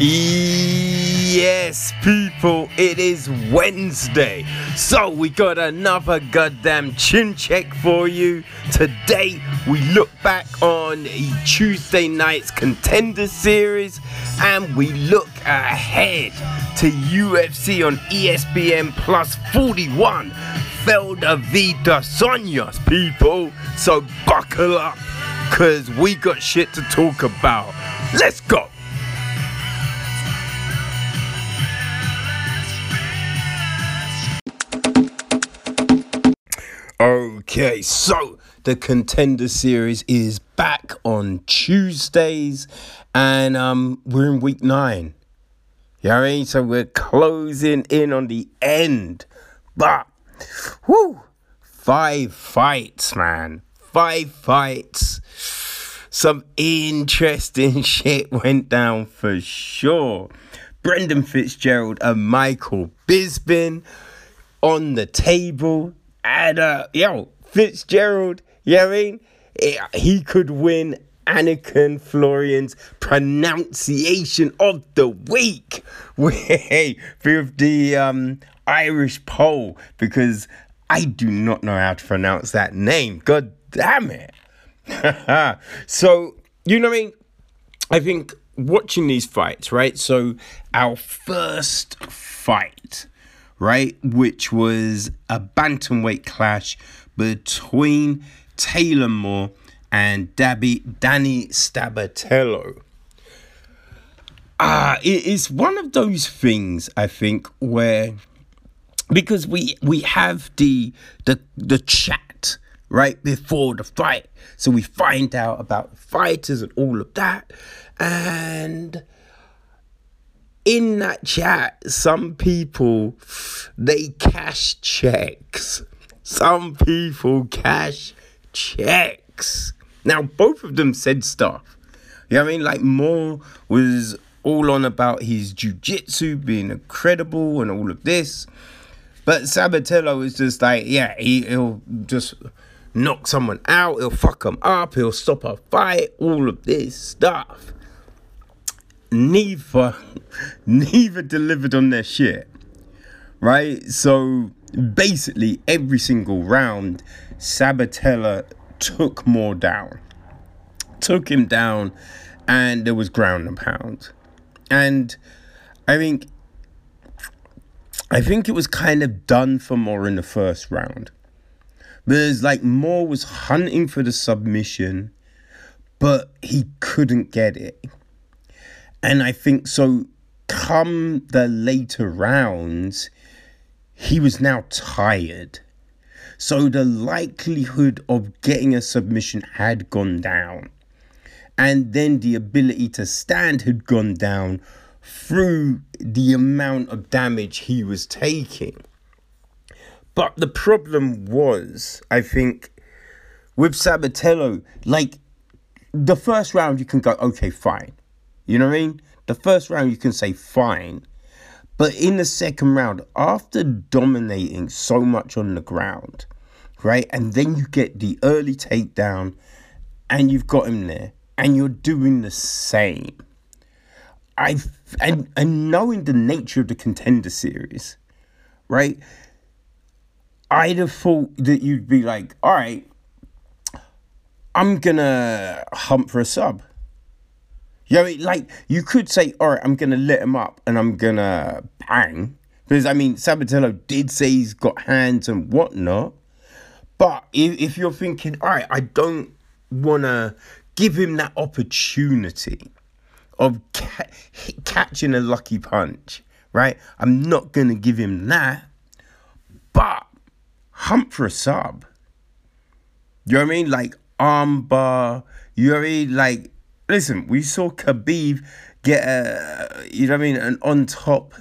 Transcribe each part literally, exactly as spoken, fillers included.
Yes, people, it is Wednesday, so we got another goddamn chin check for you. Today, we look back on Tuesday night's Contender Series, and we look ahead to U F C on E S P N Plus forty-one, Felder v Dos Anjos, people, so buckle up, because we got shit to talk about. Let's go. Okay, so the Contender Series is back on Tuesdays, and um, we're in week nine. You know what I mean? So we're closing in on the end. But, whoo, five fights, man. Five fights. Some interesting shit went down for sure. Brendan Fitzgerald and Michael Bisping on the table. And, uh, yo, Fitzgerald, you know what I mean? It, he could win Anakin Florian's pronunciation of the week with, with the um, Irish poll, because I do not know how to pronounce that name. God damn it. So, you know what I mean? I think watching these fights, right? So, our first fight, right, which was a bantamweight clash between Taylor Moore and Dabby, Danny Sabatello. Ah, uh, it is one of those things, I think, where, because we we have the the the chat right before the fight, so we find out about the fighters and all of that, and in that chat, some people, they cash checks. Some people cash checks. Now, both of them said stuff. You know what I mean? Like, Moore was all on about his jiu-jitsu being incredible and all of this. But Sabatello is just like, yeah, he, he'll just knock someone out. He'll fuck them up. He'll stop a fight. All of this stuff. Neither, neither delivered on their shit, right? So basically, every single round, Sabatello took Moore down, took him down, and there was ground and pound. And I think, I think it was kind of done for Moore in the first round, because like Moore was hunting for the submission, but he couldn't get it. And I think so, come the later rounds, he was now tired. So the likelihood of getting a submission had gone down. And then the ability to stand had gone down through the amount of damage he was taking. But the problem was, I think, with Sabatello, like, the first round you can go, okay, fine. You know what I mean? The first round, you can say fine. But in the second round, after dominating so much on the ground, right? And then you get the early takedown and you've got him there and you're doing the same. I've, and, and knowing the nature of the Contender Series, right? I'd have thought that you'd be like, all right, I'm going to hump for a sub. You know, like, you could say, all right, I'm going to let him up and I'm going to bang. Because, I mean, Sabatello did say he's got hands and whatnot. But if, if you're thinking, all right, I don't want to give him that opportunity of ca- catching a lucky punch, right? I'm not going to give him that. But hump for a sub. You know what I mean? Like, armbar. You know what I mean? Like, listen, we saw Khabib get a, you know what I mean, an on-top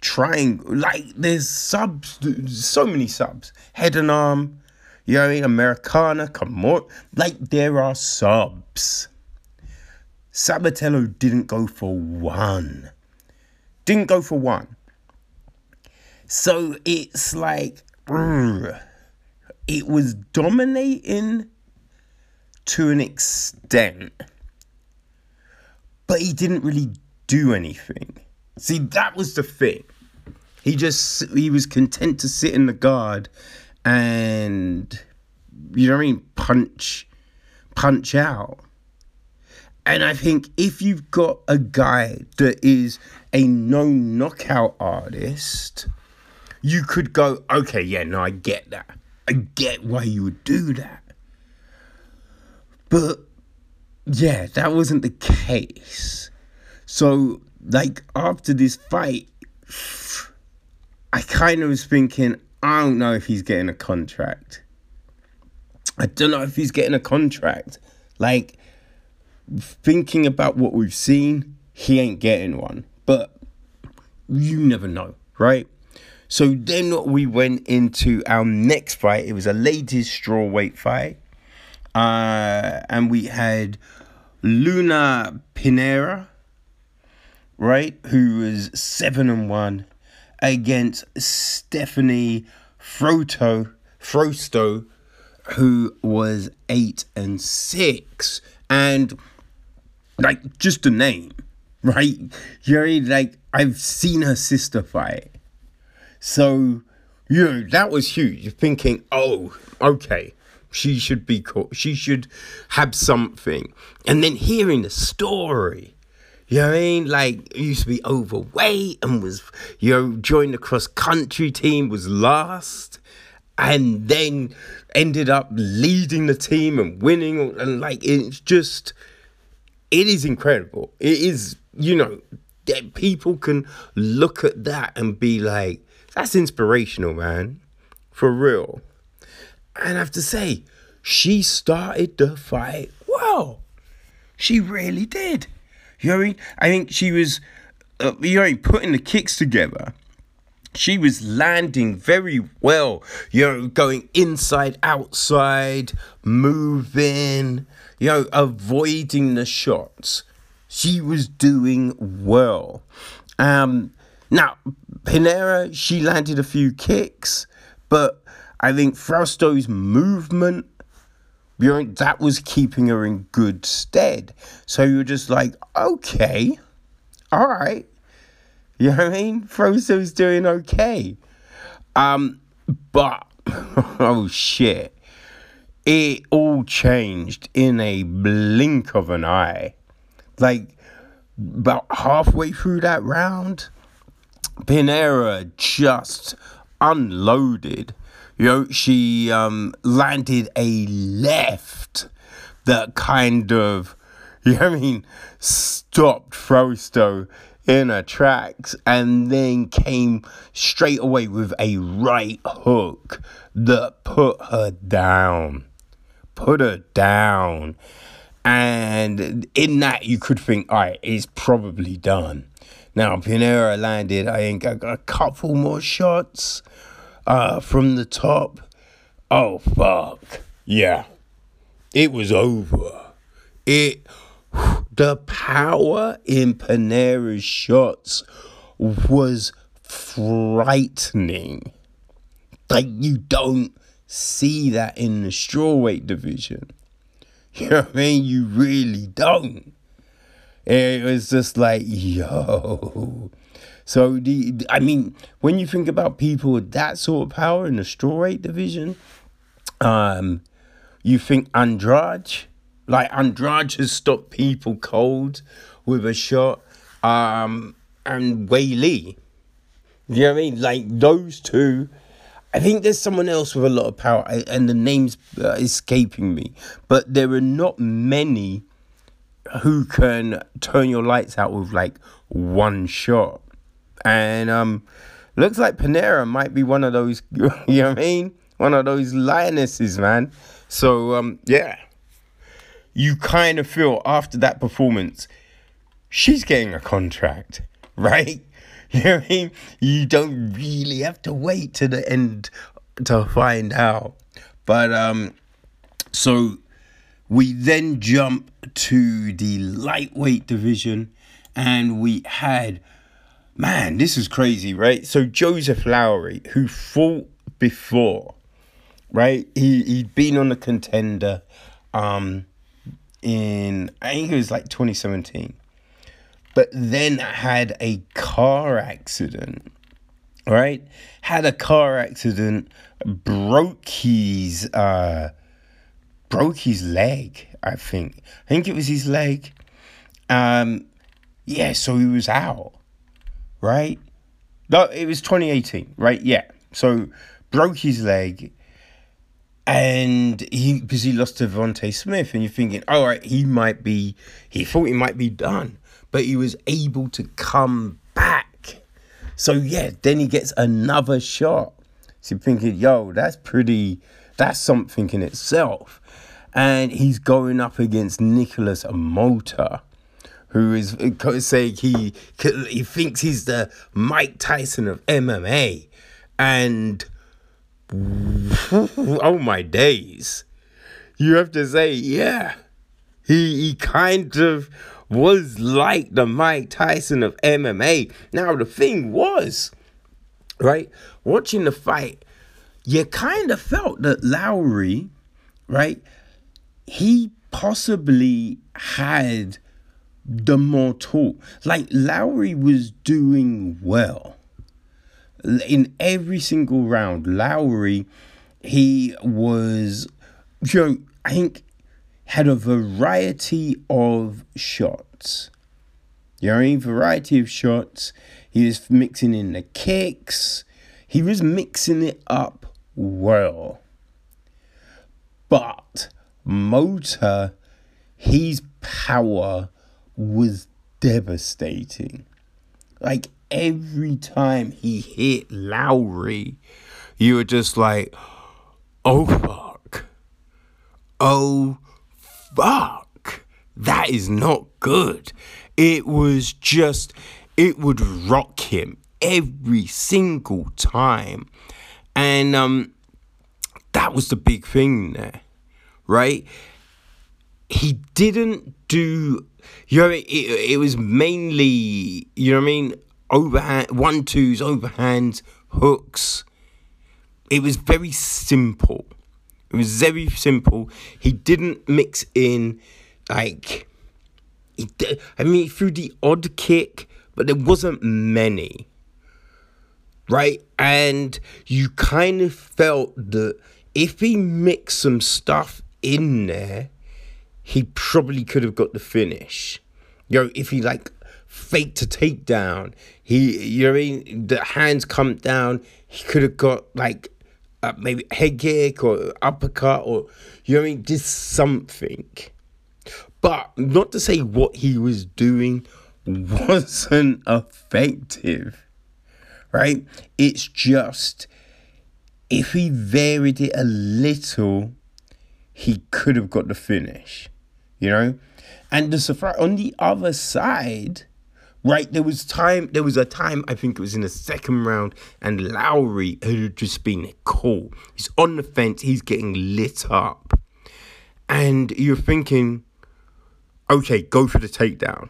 triangle. Like, there's subs, so many subs. Head and arm, you know what I mean, Americana, Kimura. Like, there are subs. Sabatello didn't go for one. Didn't go for one. So, it's like, it was dominating to an extent. But he didn't really do anything. See, that was the thing. He just, he was content to sit in the guard and, you know what I mean, punch, punch out. And I think if you've got a guy that is a no-knockout artist, you could go, okay, yeah, no, I get that. I get why you would do that. But, yeah, that wasn't the case. So, like, after this fight, I kind of was thinking, I don't know if he's getting a contract. I don't know if he's getting a contract. Like, thinking about what we've seen, he ain't getting one. But you never know, right? So then we went into our next fight. It was a ladies' strawweight fight. Uh, and we had Luna Pinera, right? Who was seven and one against Stephanie Froto, Frosto, who was eight and six. And, like, just a name, right? Jerry, like, I've seen her sister fight. So, you know, that was huge. You're thinking, oh, okay, she should be cool. She should have something. And then hearing the story, you know what I mean? Like, used to be overweight and was, you know, joined the cross-country team, was last. And then ended up leading the team and winning. And, like, it's just, it is incredible. It is, you know, that people can look at that and be like, that's inspirational, man. For real. And I have to say, she started the fight well. She really did. You know what I mean? I think she was, uh, you know, putting the kicks together. She was landing very well, you know, going inside, outside, moving, you know, avoiding the shots. She was doing well. Um, now, Pinera, she landed a few kicks, but I think Frosto's movement, you know, that was keeping her in good stead. So you're just like, okay, all right. You know what I mean? Frosto's doing okay. Um, but, oh shit, it all changed in a blink of an eye. Like, about halfway through that round, Pinera just unloaded. You know, she um, landed a left that kind of, you know what I mean, stopped Frosto in her tracks, and then came straight away with a right hook that put her down. Put her down. And in that, you could think, all right, it's probably done. Now, Pinera landed, I think, a, a couple more shots uh, from the top. Oh, fuck. Yeah. It was over. It... The power in Pinera's shots was frightening. Like, you don't see that in the strawweight division. You know what I mean? You really don't. It was just like, yo. So, the I mean, when you think about people with that sort of power in the strawweight division, um, you think Andrade. Like, Andrade has stopped people cold with a shot. Um, and Wei Lee. You know what I mean? Like, those two. I think there's someone else with a lot of power. And the name's uh, escaping me. But there are not many who can turn your lights out with, like, one shot. And um, looks like Pinera might be one of those, you know what I mean? One of those lionesses, man. So, um, yeah. You kind of feel after that performance, she's getting a contract, right? You know what I mean? You don't really have to wait to the end to find out. But, um, so we then jump to the lightweight division, and we had, man, this is crazy, right? So Joseph Lowry, who fought before, right? He, he'd been on the contender, um... in, I think it was like twenty seventeen. but then had a car accident, right? Had a car accident, broke his, uh, broke his leg, I think. I think it was his leg. Um, yeah, so he was out, right? No, it was twenty eighteen, right? Yeah, so broke his leg. And he, because he lost to Vontae Smith, and you're thinking, all right, he might be, he thought he might be done, but he was able to come back. So yeah, then he gets another shot. So you're thinking, yo, that's pretty, that's something in itself. And he's going up against Nicolas Motta, who is saying he, he thinks he's the Mike Tyson of M M A, and oh my days, you have to say, yeah, he he kind of was like the Mike Tyson of M M A. Now the thing was, right, watching the fight, you kind of felt that Lowry, right, he possibly had the more talk. Like Lowry was doing well. In every single round, Lowry, he was, you know, I think, had a variety of shots. You know, a variety of shots. He was mixing in the kicks. He was mixing it up well. But Motta, his power was devastating. Like, every time he hit Lowry, you were just like, oh, fuck. Oh, fuck. That is not good. It was just, it would rock him every single time. And um, that was the big thing there, right? He didn't do, you know, it, it was mainly, you know what I mean? Overhand, one twos, overhands, hooks. It was very simple. It was very simple. He didn't mix in, like, he did, I mean, he threw the odd kick, but there wasn't many, right? And you kind of felt that if he mixed some stuff in there, he probably could have got the finish. You know, if he, like, fake to take down, he, you know what I mean, the hands come down, he could have got like uh, maybe head kick or uppercut, or you know what I mean, just something. But not to say what he was doing wasn't effective, right? It's just if he varied it a little, he could have got the finish, you know. And the surprise on the other side, right, there was time, there was a time, I think it was in the second round, and Lowry had just been cool. He's on the fence, he's getting lit up. And you're thinking, okay, go for the takedown.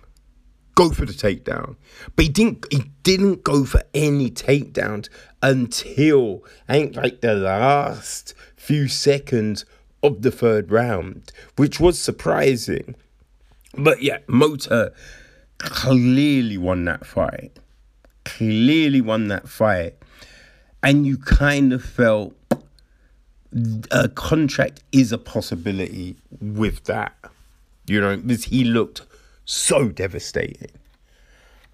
Go for the takedown. But he didn't, he didn't go for any takedowns until, I think, like the last few seconds of the third round, which was surprising. But yeah, Motta clearly won that fight. Clearly won that fight. And you kind of felt a contract is a possibility with that. You know, because he looked so devastating.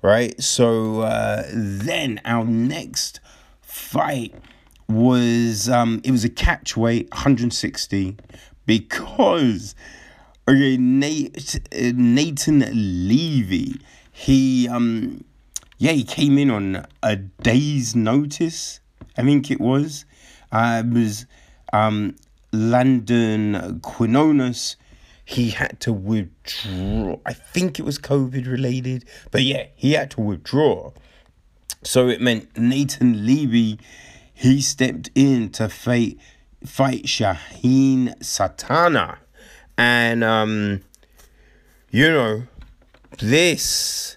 Right? So uh, then our next fight was, um, it was a catch weight, one sixty, because... Okay, Nate, Nathan Levy, he, um, yeah, he came in on a day's notice, I think it was. Uh, it was um, Landon Quinones. He had to withdraw. I think it was COVID-related, but yeah, he had to withdraw. So it meant Nathan Levy, he stepped in to fight, fight Shaheen Santana. And, um, you know, this,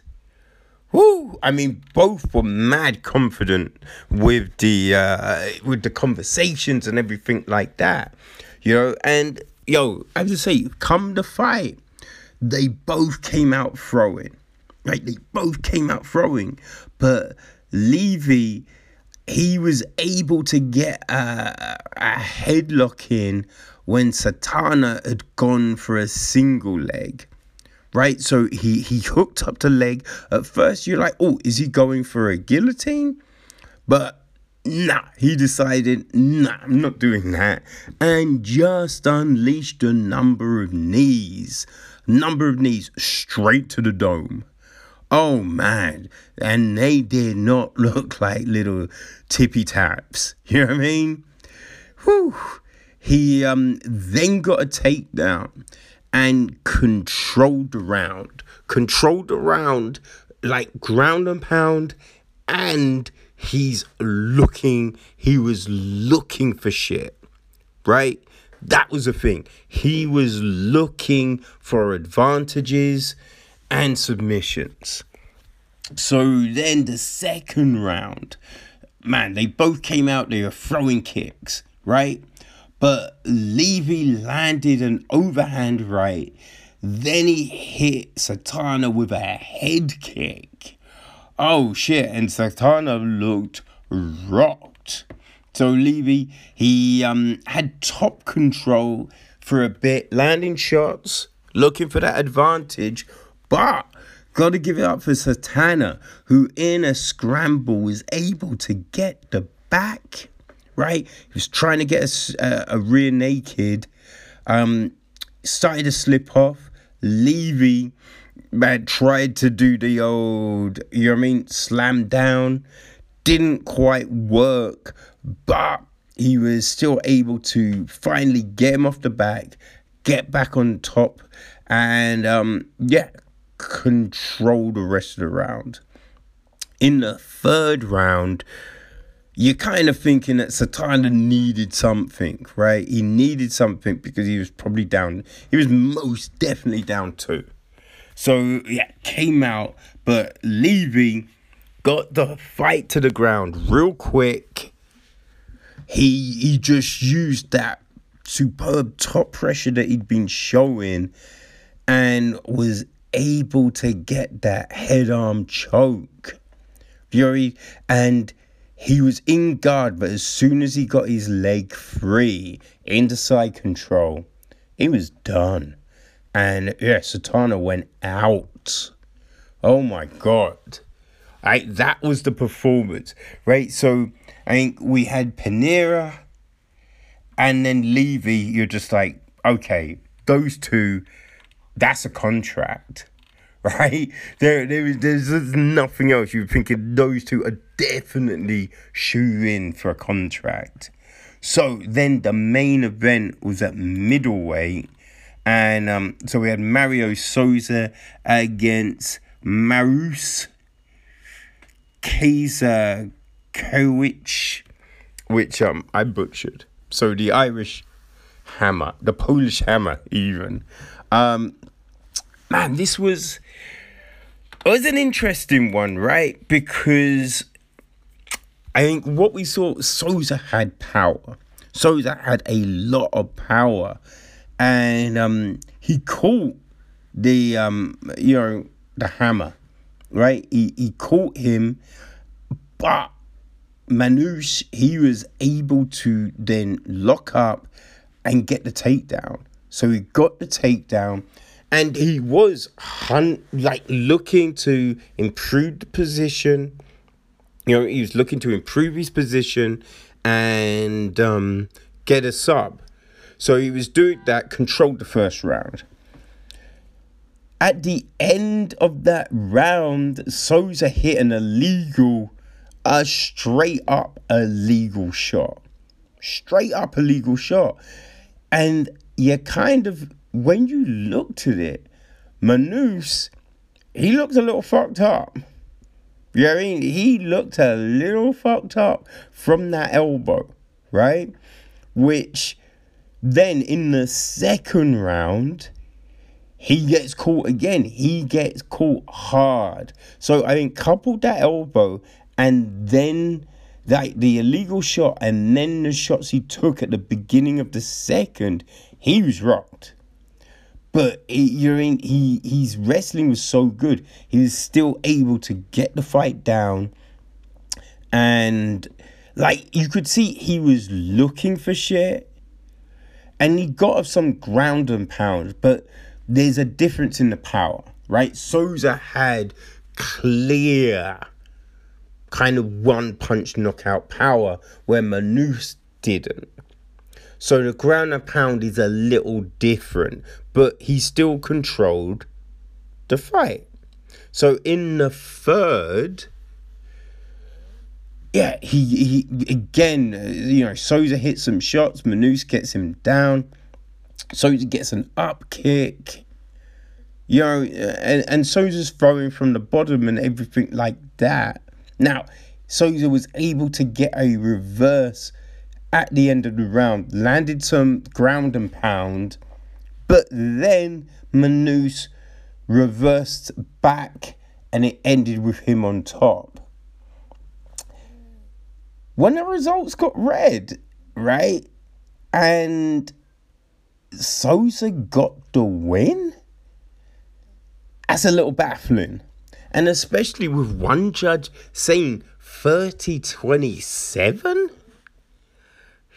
woo, I mean, both were mad confident with the, uh, with the conversations and everything like that, you know, and, yo, I have to say, come the fight, they both came out throwing, Like, they both came out throwing, but Levy, he was able to get a, a headlock in when Santana had gone for a single leg, right? So he, he hooked up the leg. At first, you're like, oh, is he going for a guillotine? But nah, he decided, nah, I'm not doing that. And just unleashed a number of knees, number of knees straight to the dome. Oh, man. And they did not look like little tippy taps. You know what I mean? Whew. He um, then got a takedown and controlled the round. Controlled the round like ground and pound. And he's looking. He was looking for shit. Right? That was the thing. He was looking for advantages and submissions. So then the second round, man, they both came out, they were throwing kicks, right? But Levy landed an overhand right. Then he hit Santana with a head kick. Oh, shit. And Santana looked rocked. So Levy, he um, had top control for a bit, landing shots, looking for that advantage. But got to give it up for Santana, who in a scramble was able to get the back, right? He was trying to get a, a rear naked, um, started to slip off. Levy, man, tried to do the old, you know what I mean, slam down. Didn't quite work, but he was still able to finally get him off the back, get back on top, and um, yeah. Control the rest of the round. In the third round, you're kind of thinking that Santana needed something, right? He needed something because he was probably down. He was most definitely down two. So, yeah, came out, but Levy got the fight to the ground real quick. He, he just used that superb top pressure that he'd been showing and was able to get that head arm choke. Fury, and he was in guard, but as soon as he got his leg free into side control, he was done. And yeah, Santana went out. Oh my god. I that was the performance. Right? So I think we had Pinera and then Levy. You're just like, okay, those two, that's a contract, right? There, there is, there's, there's nothing else. You're thinking those two are definitely shoe in for a contract. So then the main event was at middleweight. And um, so we had Mario Sousa against Marus Kayser Kowicz, which um, I butchered. So the Irish hammer, the Polish hammer even. Um, man, this was, it was an interesting one, right? Because I think what we saw, Sousa had power. Sousa had a lot of power. And um, he caught the, um, you know, the hammer, right? He, he caught him, but Marus, he was able to then lock up and get the takedown. So he got the takedown and he was hunt, like looking to improve the position. You know, he was looking to improve his position and um, get a sub. So he was doing that, controlled the first round. At the end of that round, Sousa hit an illegal, a straight up illegal shot. Straight up illegal shot. And you kind of, when you looked at it, Marus, he looked a little fucked up. You know what I mean? He looked a little fucked up from that elbow, right? Which then in the second round, he gets caught again. He gets caught hard. So I think coupled that elbow and then like the illegal shot and then the shots he took at the beginning of the second, he was rocked. But it, you're in, he, his wrestling was so good, he was still able to get the fight down. And, like, you could see he was looking for shit. And he got up some ground and pound. But there's a difference in the power, right? Sousa had clear kind of one-punch knockout power where Manus didn't. So the ground and pound is a little different, but he still controlled the fight. So in the third, yeah, he, he again, you know, Sousa hits some shots, Manus gets him down, Sousa gets an up kick, you know, and, and Sousa's throwing from the bottom and everything like that. Now, Sousa was able to get a reverse at the end of the round, landed some ground and pound, but then Manus reversed back and it ended with him on top. When the results got read, right, and Sousa got the win, that's a little baffling. And especially with one judge saying thirty twenty-seven?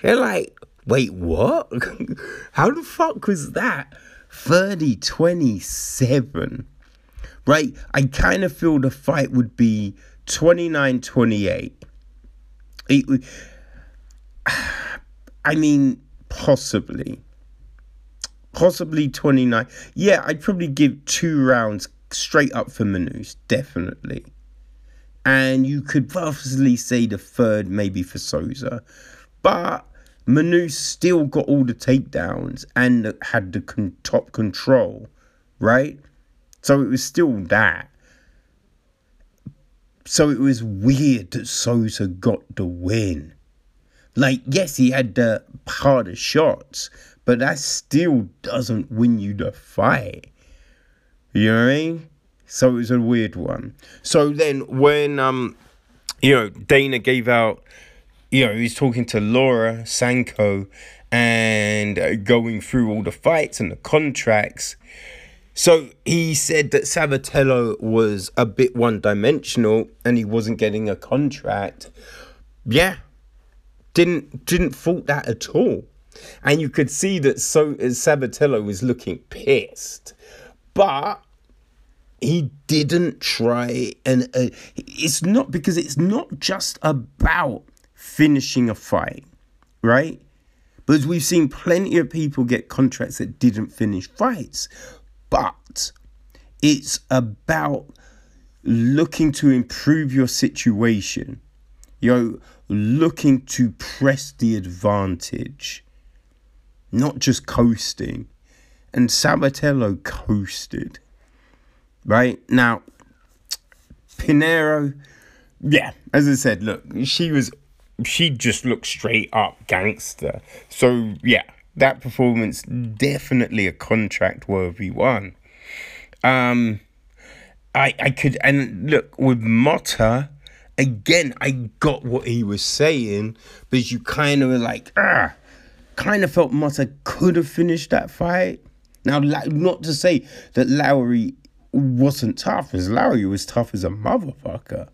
They're like, wait, what? How the fuck was that? thirty twenty-seven. Right? I kind of feel the fight would be twenty-nine twenty-eight. It would, I mean, possibly. Possibly twenty-nine. Yeah, I'd probably give two rounds straight up for Manus, definitely. And you could roughly say the third maybe for Sousa. But Manus still got all the takedowns and had the con- top control, right? So it was still that. So it was weird that Sousa got the win. Like, yes, he had the harder shots, but that still doesn't win you the fight. You know what I mean? So it was a weird one. So then when, um, you know, Dana gave out... You know, he's talking to Laura Sanko and uh, going through all the fights and the contracts. So he said that Sabatello was a bit one-dimensional and he wasn't getting a contract. Yeah, didn't didn't fault that at all. And you could see that so Sabatello was looking pissed. But he didn't try. And uh, it's not because it's not just about finishing a fight, right? But as we've seen plenty of people get contracts that didn't finish fights. But it's about looking to improve your situation. You know, looking to press the advantage. Not just coasting. And Sabatello coasted. Right? Now, Pinero, yeah, as I said, look, she was... She just looked straight up gangster. So, yeah, that performance, definitely a contract-worthy one. Um, I I could... And, look, with Motta, again, I got what he was saying, but you kind of were like, ah, kind of felt Motta could have finished that fight. Now, not to say that Lowry wasn't tough, because Lowry was tough as a motherfucker.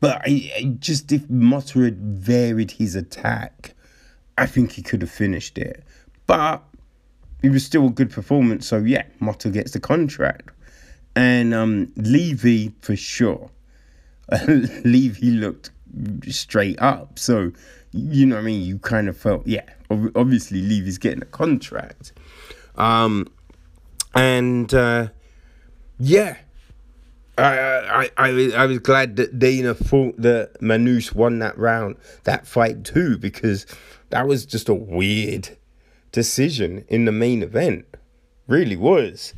But I, I just, if Motta had varied his attack, I think he could have finished it. But it was still a good performance. So, yeah, Motta gets the contract. And um, Levy, for sure. Levy looked straight up. So, you know what I mean? You kind of felt, yeah, obviously Levy's getting a contract. Um, and, uh, yeah. I, I I I was glad that Dana thought that Manus won that round, that fight too, because that was just a weird decision in the main event. Really was.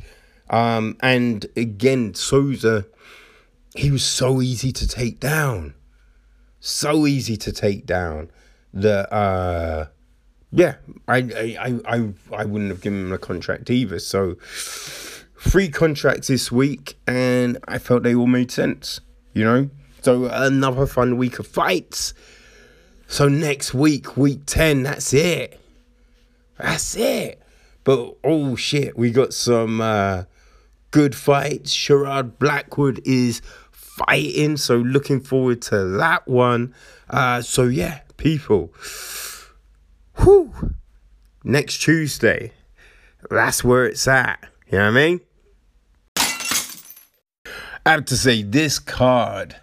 Um, and again, Sousa, he was so easy to take down. So easy to take down. That, uh, yeah, I, I, I, I wouldn't have given him a contract either, so... Three contracts this week, and I felt they all made sense, you know? So, another fun week of fights. So, next week, week ten, that's it. That's it. But, oh shit, we got some uh, good fights. Sherrod Blackwood is fighting, so looking forward to that one. Uh, so, yeah, people. Whew. Next Tuesday, that's where it's at. You know what I mean? I have to say, this card,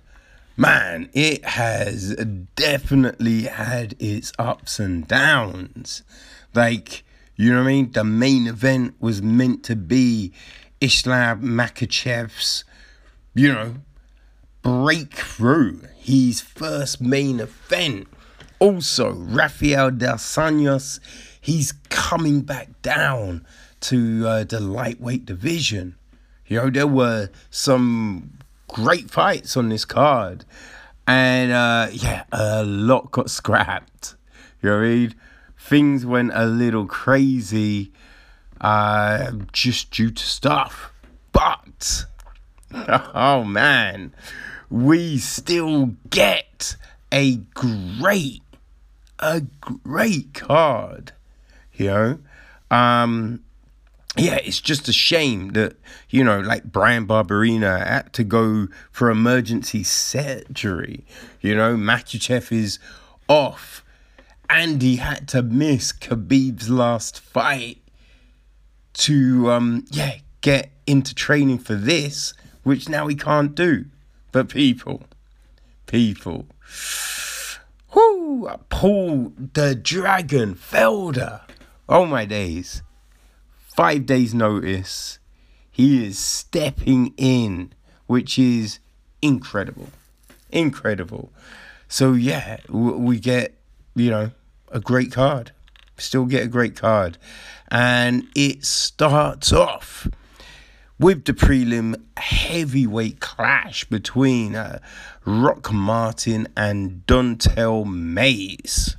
man, it has definitely had its ups and downs. Like, you know what I mean? The main event was meant to be Islam Makachev's, you know, breakthrough. His first main event. Also, Rafael Dos Anjos, he's coming back down to uh, the lightweight division. You know, there were some great fights on this card. And, uh, yeah, a lot got scrapped. You know what I mean? Things went a little crazy uh, just due to stuff. But, oh, man, we still get a great, a great card, you know? Um... Yeah, it's just a shame that, you know, like Brian Barberina had to go for emergency surgery. You know, Makhachev is off. And he had to miss Khabib's last fight to, um, yeah, get into training for this, which now he can't do. But people, people. Whoo, Paul the Dragon Felder. Oh, my days. Five days notice, he is stepping in, which is incredible, incredible. So yeah, we get, you know, a great card, still get a great card. And it starts off with the prelim heavyweight clash between uh, Roque Martins and Don'Tale Mayes.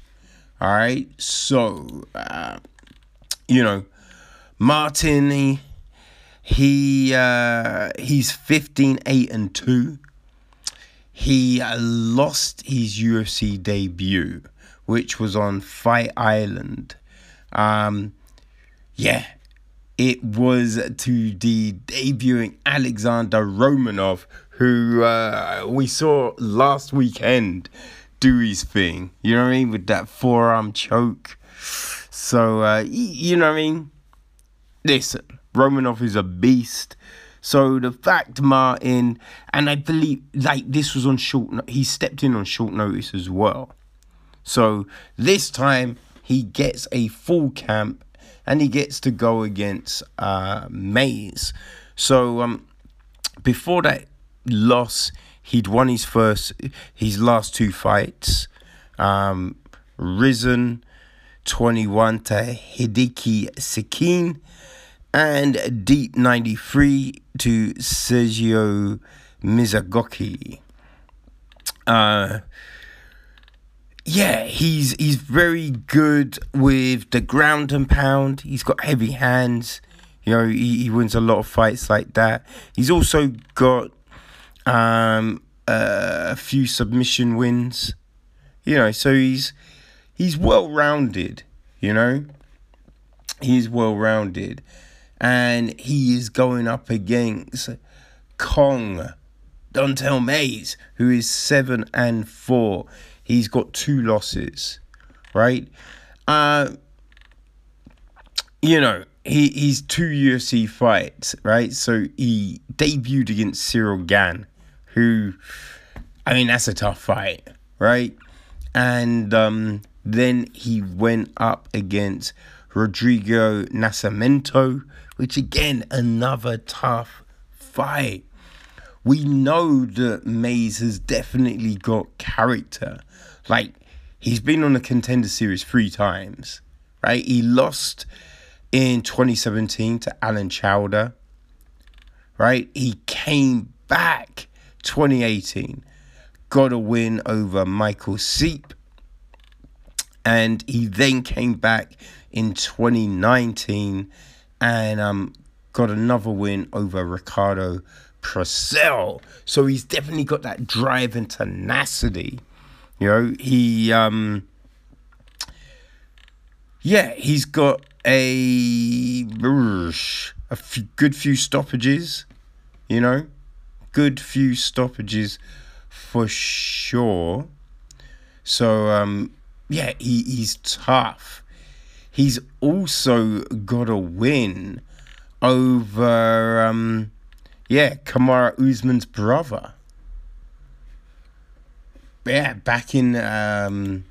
All right, so, uh, you know, Martin, he, he uh, he's fifteen eight and two. He uh, lost his U F C debut, which was on Fight Island. Um, yeah, it was to the debuting Alexander Romanov, who uh, we saw last weekend do his thing. You know what I mean? With that forearm choke. So, uh, you know what I mean? Listen, Romanov is a beast. So the fact Martin, and I believe, like, this was on short notice. He stepped in on short notice as well. So this time he gets a full camp and he gets to go against uh, Mayes. So um, before that loss, he'd won his first, his last two fights. Um, Risen twenty-one to Hideki Sekin. And Deep ninety-three to Sergio Mizagoki. Uh, yeah, he's he's very good with the ground and pound. He's got heavy hands. You know, he, he wins a lot of fights like that. He's also got um, uh, a few submission wins. You know, so he's he's well-rounded, you know. He's well-rounded. And he is going up against Kong, Don'Tale Mayes, who is seven and four. He's got two losses, right? Uh, you know, he, he's two U F C fights, right? So he debuted against Ciryl Gane, who, I mean, that's a tough fight, right? And um, then he went up against Rodrigo Nascimento, which again, another tough fight. We know that Mayes has definitely got character. Like, he's been on the Contender Series three times, right? He lost in twenty seventeen to Alan Chowder, right? He came back twenty eighteen, got a win over Michael Seep, and he then came back in twenty nineteen and um, got another win over Ricardo Procel. So he's definitely got that drive and tenacity. You know, he, um, yeah, he's got a, a few, good few stoppages, you know, good few stoppages for sure. So, um, yeah, he, he's tough. He's also got a win over, um, yeah, Kamaru Usman's brother. Yeah, back in, um,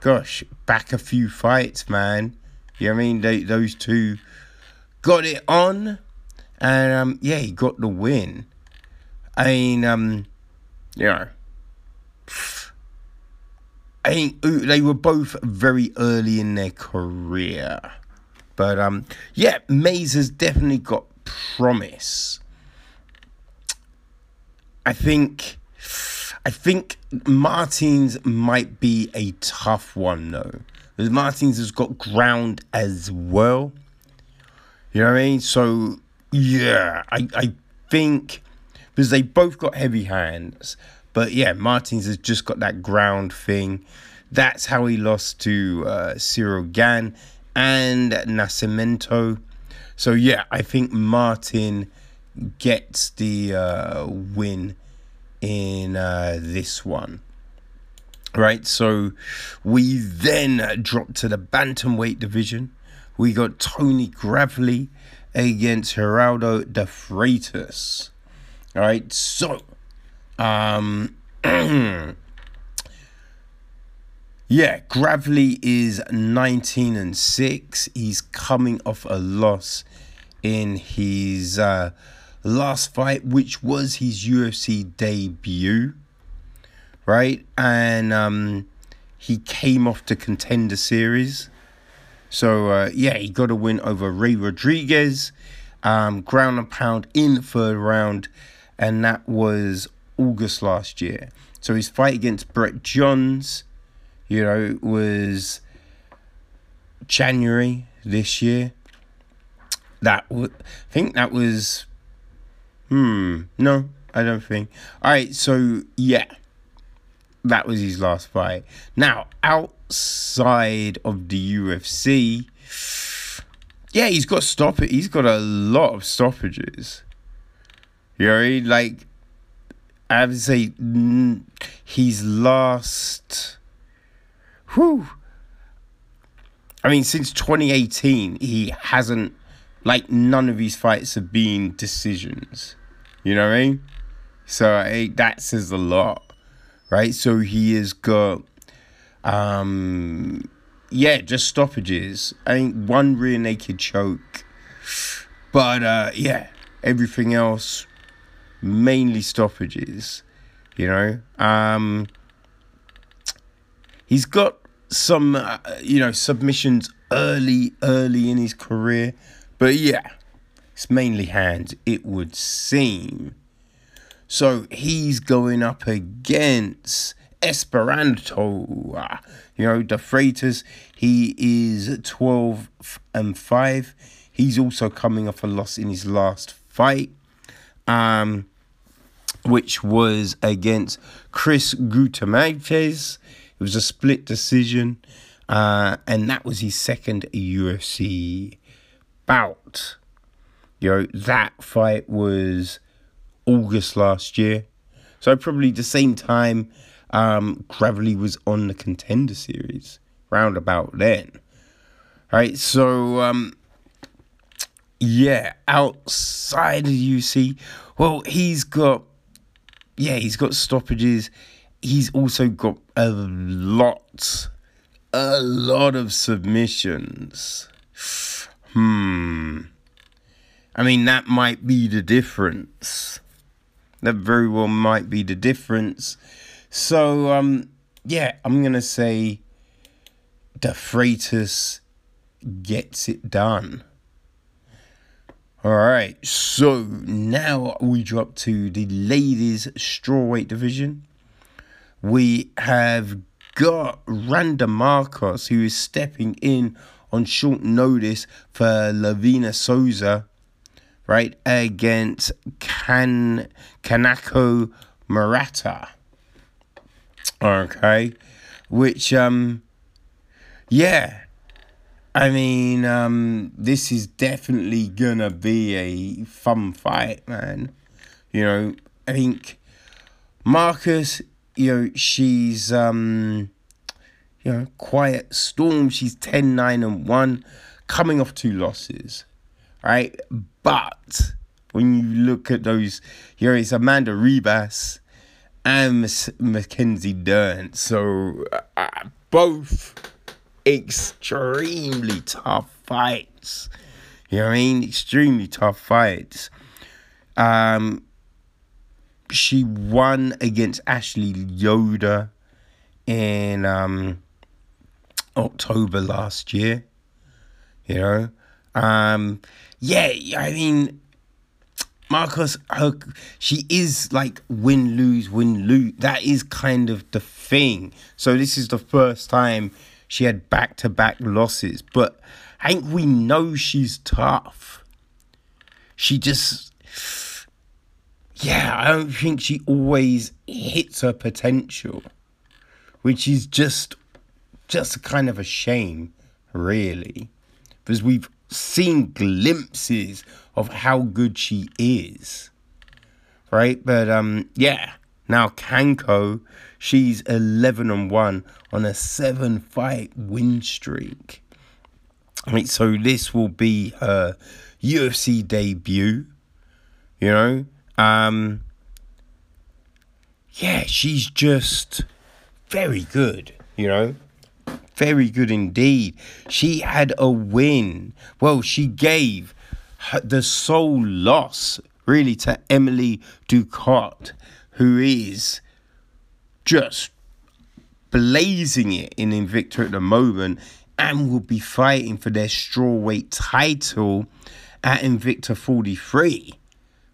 gosh, back a few fights, man. You know what I mean? They, those two got it on, and, um, yeah, he got the win. I mean, um, you know, I think they were both very early in their career. But, um, yeah, Mayes has definitely got promise. I think, I think Martins might be a tough one, though. Because Martins has got ground as well. You know what I mean? So, yeah, I, I think, because they both got heavy hands. But, yeah, Martins has just got that ground thing. That's how he lost to uh, Ciryl Gane and Nascimento. So, yeah, I think Martin gets the uh, win in uh, this one. Right, so we then drop to the bantamweight division. We got Tony Gravely against Geraldo De Freitas. All right, so... Um, yeah, Gravely is nineteen and six. He's coming off a loss in his uh, last fight, which was his U F C debut, right? And um, he came off the Contender Series. So, uh, yeah, he got a win over Ray Rodriguez, um, ground and pound in the third round, and that was August last year. So his fight against Brett Johns, you know, was January this year. That w- I think that was... Hmm. No, I don't think. All right, so, yeah. That was his last fight. Now, outside of the U F C, yeah, he's got stop- He's got a lot of stoppages. You know, like... I would say he's last, whew, I mean, since twenty eighteen, he hasn't, like, none of his fights have been decisions, you know what I mean? So hey, that says a lot, right? So he has got, um, yeah, just stoppages. I think one rear naked choke, but uh, yeah, everything else, mainly stoppages, you know. Um, he's got some, uh, you know, submissions early, early in his career. But, yeah, it's mainly hands, it would seem. So, he's going up against Esperanto. You know, De Freitas, he is twelve and five. He's also coming off a loss in his last fight. Um... which was against Chris Gutierrez. It was a split decision, uh, and that was his second U F C bout. You know, that fight was August last year, so probably the same time um, Gravely was on the Contender Series, round about then. All right, so... Um, yeah, outside of U F C, well, he's got, yeah, he's got stoppages. He's also got a lot, a lot of submissions. Hmm. I mean, that might be the difference. That very well might be the difference. So, um, yeah, I'm going to say De Freitas gets it done. Alright, so now we drop to the ladies' strawweight division. We have got Randa Markos, who is stepping in on short notice for Mario Sousa, right, against Kan- Kanako Murata. Okay, which, um, yeah, I mean, um, this is definitely going to be a fun fight, man. You know, I think Markos, you know, she's, um, you know, quiet storm. She's ten, nine, and one, coming off two losses, right? But when you look at those, you know, it's Amanda Ribas and Miss Mackenzie Dern. So, uh, both extremely tough fights. You know what I mean? Extremely tough fights. Um, she won against Ashley Yoda in um October last year. You know? Um, yeah, I mean, Markos, her, she is like win, lose, win, lose. That is kind of the thing. So this is the first time she had back-to-back losses. But I think we know she's tough. She just... Yeah, I don't think she always hits her potential. Which is just... Just kind of a shame, really. Because we've seen glimpses of how good she is. Right? But, um, yeah... Now, Kanako, she's eleven and one on a seven-fight win streak. Right, so this will be her U F C debut, you know. Um, yeah, she's just very good, you know. Very good indeed. She had a win. Well, she gave her the sole loss, really, to Emily Ducotte, who is just blazing it in Invicta at the moment and will be fighting for their strawweight title at Invicta forty-three,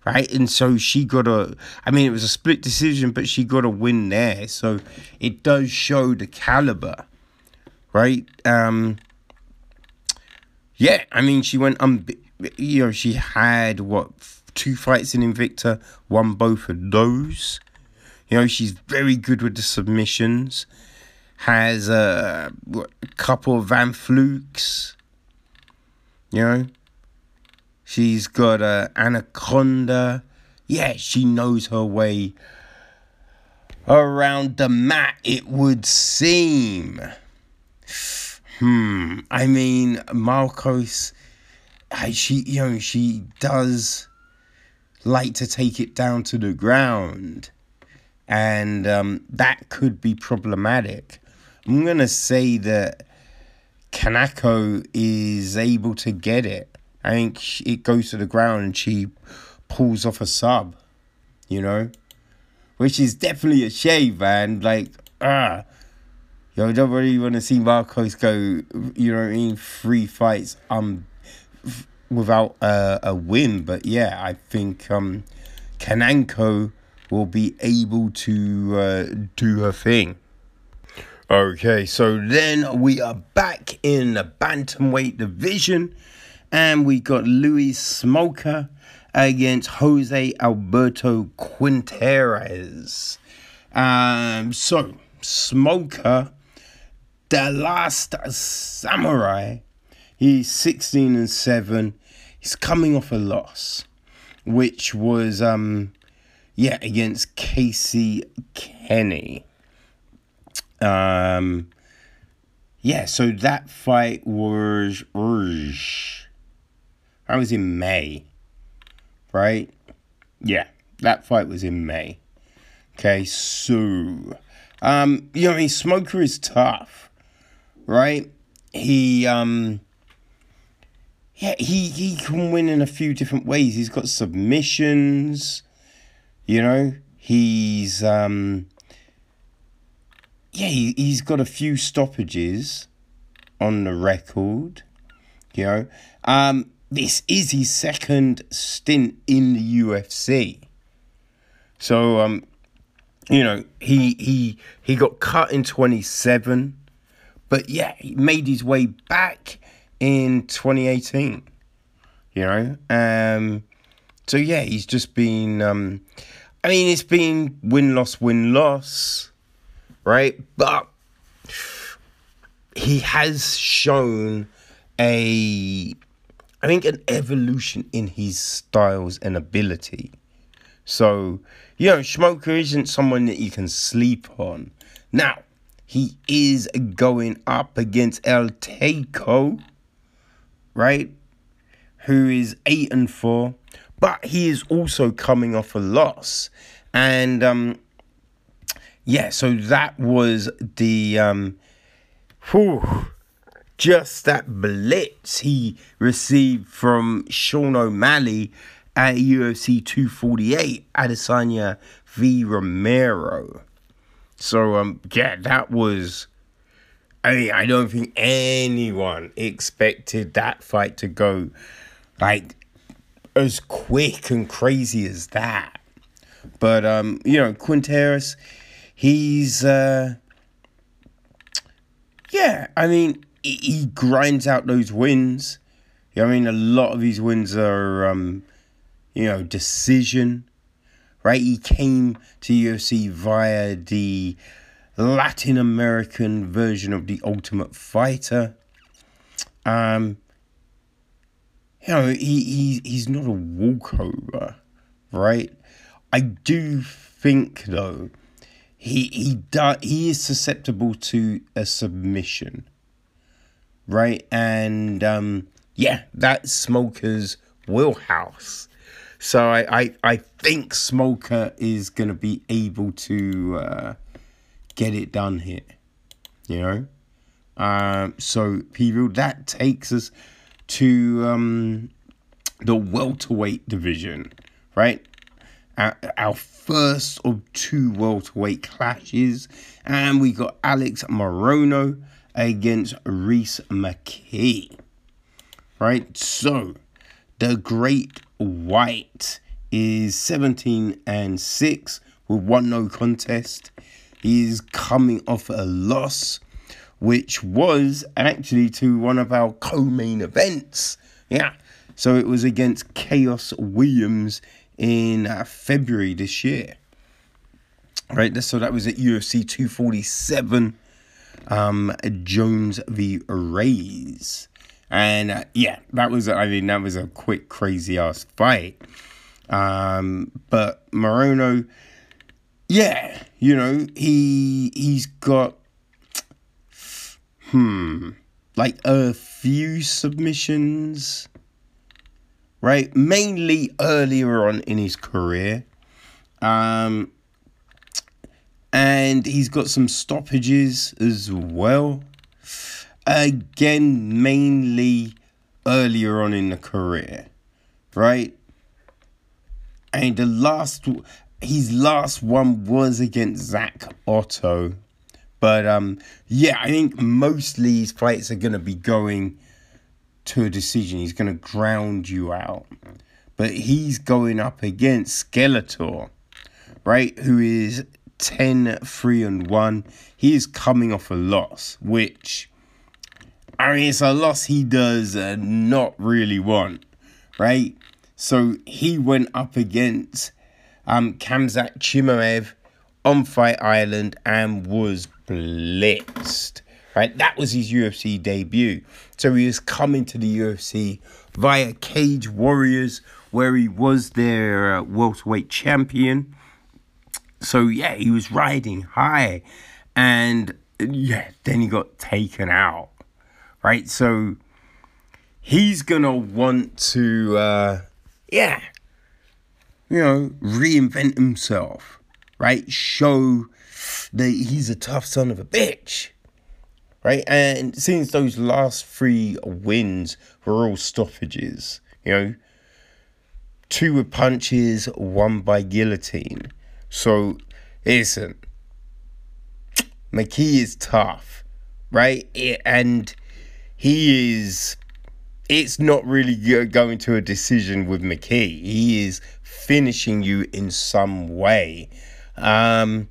right? And so she got a... I mean, it was a split decision, but she got a win there. So it does show the caliber, right? Um, yeah, I mean, she went... Unbe- you know, she had, what... two fights in Invicta, won both of those. You know, she's very good with the submissions. Has a, a couple of Van Flukes. You know. She's got a Anaconda. Yeah, she knows her way around the mat, it would seem. Hmm. I mean, Markos, she, you know, she does... like to take it down to the ground, and um, that could be problematic. I'm going to say that Kanako is able to get it. I think it goes to the ground and she pulls off a sub, you know, which is definitely a shame, man. Like, ah, uh, you know, I don't really want to see Markos go, you know what I mean, three fights um. F- without uh, a win. But yeah, I think um, Kanako will be able to uh, do her thing. Okay, so then we are back in the bantamweight division, and we got Luis Smoker against Jose Alberto Quinteres. Um, so Smoker, the last samurai, he's sixteen and seven. He's coming off a loss, which was, um, yeah, against Casey Kenny. Um, yeah, so that fight was, I was in May, right? Yeah, that fight was in May. Okay, so, um, you know, I mean, Smoker is tough, right? He, um... Yeah, he, he can win in a few different ways. He's got submissions, you know. He's, um, yeah, he, he's got a few stoppages on the record, you know. Um, this is his second stint in the U F C. So, um, you know, he he he got cut in twenty-seven, but yeah, he made his way back in twenty eighteen, you know, um, so yeah, he's just been, um, I mean, it's been win-loss, win-loss, right, but he has shown a, I think, an evolution in his styles and ability. So, you know, Smoker isn't someone that you can sleep on. Now, he is going up against El Teco, right? Who is eight and four, but he is also coming off a loss. And, um, yeah, so that was the, um, whew, just that blitz he received from Sean O'Malley at U F C two forty-eight, Adesanya v. Romero. So, um, yeah, that was... I mean, I don't think anyone expected that fight to go, like, as quick and crazy as that. But, um, you know, Quinteres, he's... Uh, yeah, I mean, he, he grinds out those wins. You know, I mean, a lot of these wins are... Um, you know, decision, right? He came to U F C via the Latin American version of The Ultimate Fighter. Um, you know, he, he he's not a walkover, right? I do think, though, he he does, he is susceptible to a submission, right? And, um, yeah, that's Smoker's wheelhouse. So I, I, I think Smoker is going to be able to uh, get it done here, you know. Um, so, people, that takes us to um, the welterweight division, right? Our, our first of two welterweight clashes. And we got Alex Morono against Reece McKay, right? So, the great... White is seventeen and six with one no contest. He is coming off a loss, which was actually to one of our co-main events. Yeah, so it was against Khaos Williams in uh, February this year. Right, so that was at U F C two forty-seven, um, Jones v. Reyes. And, uh, yeah, that was, I mean, that was a quick, crazy-ass fight. Um, but Morono, yeah, you know, he, he's got, hmm, like, a few submissions, right? Mainly earlier on in his career. Um, and he's got some stoppages as well. Again, mainly earlier on in the career, right? And the last, his last one was against Zach Otto. But, um, yeah, I think mostly his fights are going to be going to a decision. He's going to ground you out. But he's going up against Skeletor, right? Who is ten, three and one. He is coming off a loss, which... I mean, it's a loss he does uh, not really want, right? So he went up against um, Khamzat Chimaev on Fight Island and was blitzed, right? That was his U F C debut. So he was coming to the U F C via Cage Warriors, where he was their uh, welterweight champion. So, yeah, he was riding high. And, yeah, then he got taken out. Right, so he's going to want to, uh, yeah, you know, reinvent himself, right? Show that he's a tough son of a bitch, right? And since those last three wins were all stoppages, you know, two with punches, one by guillotine. So, listen, McKay is tough, right? It, and... He is, it's not really going to a decision with McKay. He is finishing you in some way. Um,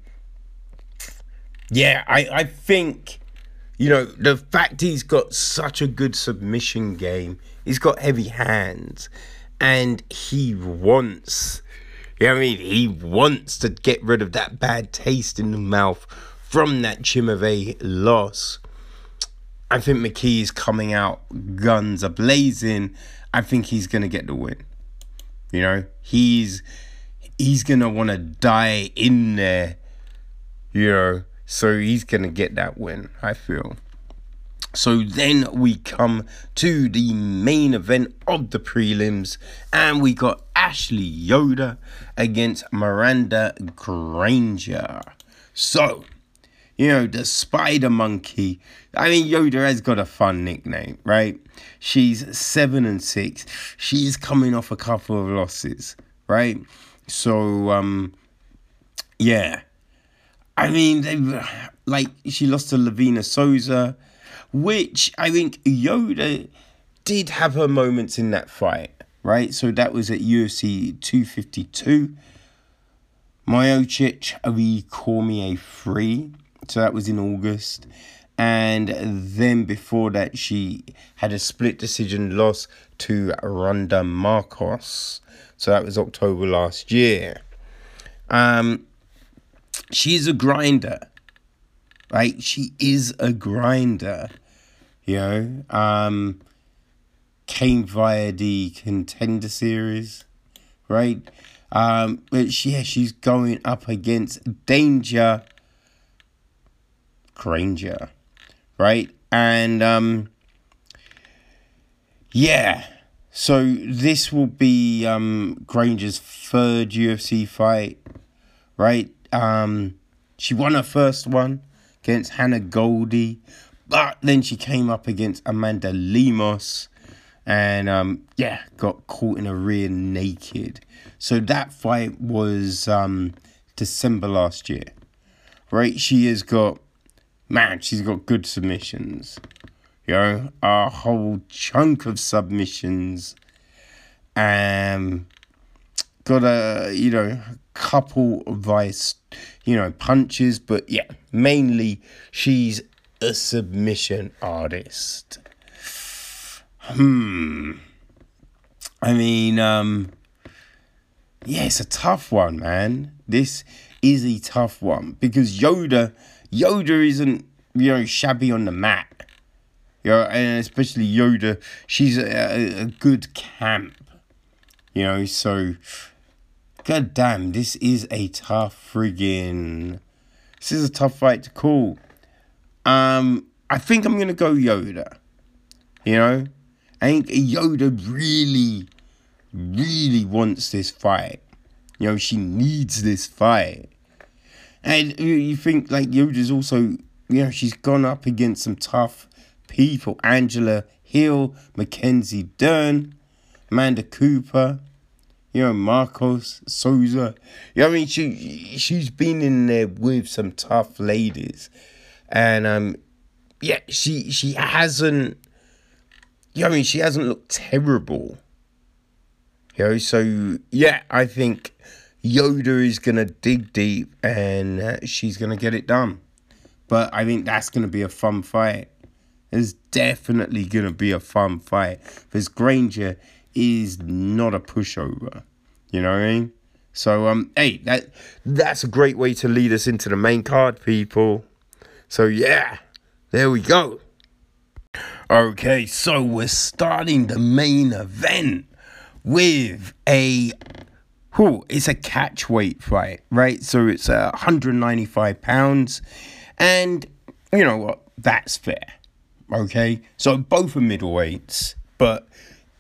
yeah, I, I think, you know, the fact he's got such a good submission game, he's got heavy hands, and he wants, you know what I mean? He wants to get rid of that bad taste in the mouth from that Chimaev loss. I think McKay is coming out guns a blazing. I think he's going to get the win. You know, he's he's going to want to die in there, you know, so he's going to get that win, I feel. So then we come to the main event of the prelims, and we got Ashley Yoda against Miranda Granger. So, you know, the Spider Monkey. I mean, Yoda has got a fun nickname, right? She's seven and six. She's coming off a couple of losses, right? So, um, yeah. I mean, they, like, she lost to Lavina Sousa, which I think Yoda did have her moments in that fight, right? So that was at U F C two fifty-two. Miocic v. Cormier three. So that was in August. And then before that, she had a split decision loss to Randa Markos. So that was October last year. Um, she's a grinder. Like, she is a grinder. You know, um, came via the Contender Series, right? Um, but she, yeah, she's going up against Danger Granger, right? And, um, yeah, so this will be, um, Granger's third U F C fight, right? Um, she won her first one against Hannah Goldie, but then she came up against Amanda Lemos and, um, yeah, got caught in a rear naked. So that fight was um, December last year, right? She has got, man, she's got good submissions, you know, a whole chunk of submissions. Um, got a, you know, couple of, you know, punches, but yeah, mainly she's a submission artist. Hmm. I mean, um... yeah, it's a tough one, man. This is a tough one because Yoda, Yoda isn't, you know, shabby on the mat. You know, and especially Yoda, she's a, a good camp. You know, so, goddamn, this is a tough friggin', this is a tough fight to call. Um, I think I'm going to go Yoda, you know. I think Yoda really... really wants this fight. You know, she needs this fight. And you think, like, Yoda's also, you know, she's gone up against some tough people. Angela Hill, Mackenzie Dern, Amanda Cooper, you know, Marcos Souza. You know, I mean, she, she's been in there with some tough ladies. And, um, yeah, she, she hasn't, you know, I mean, she hasn't looked terrible. You know, so, yeah, I think Yoda is going to dig deep and she's going to get it done. But I think that's going to be a fun fight. It's definitely going to be a fun fight. Because Granger is not a pushover. You know what I mean? So, um, hey, that that's a great way to lead us into the main card, people. So, yeah, there we go. Okay, so we're starting the main event with a, oh, it's a catchweight fight, right? So it's uh, one hundred ninety-five pounds. And you know what? That's fair. Okay? So both are middleweights, but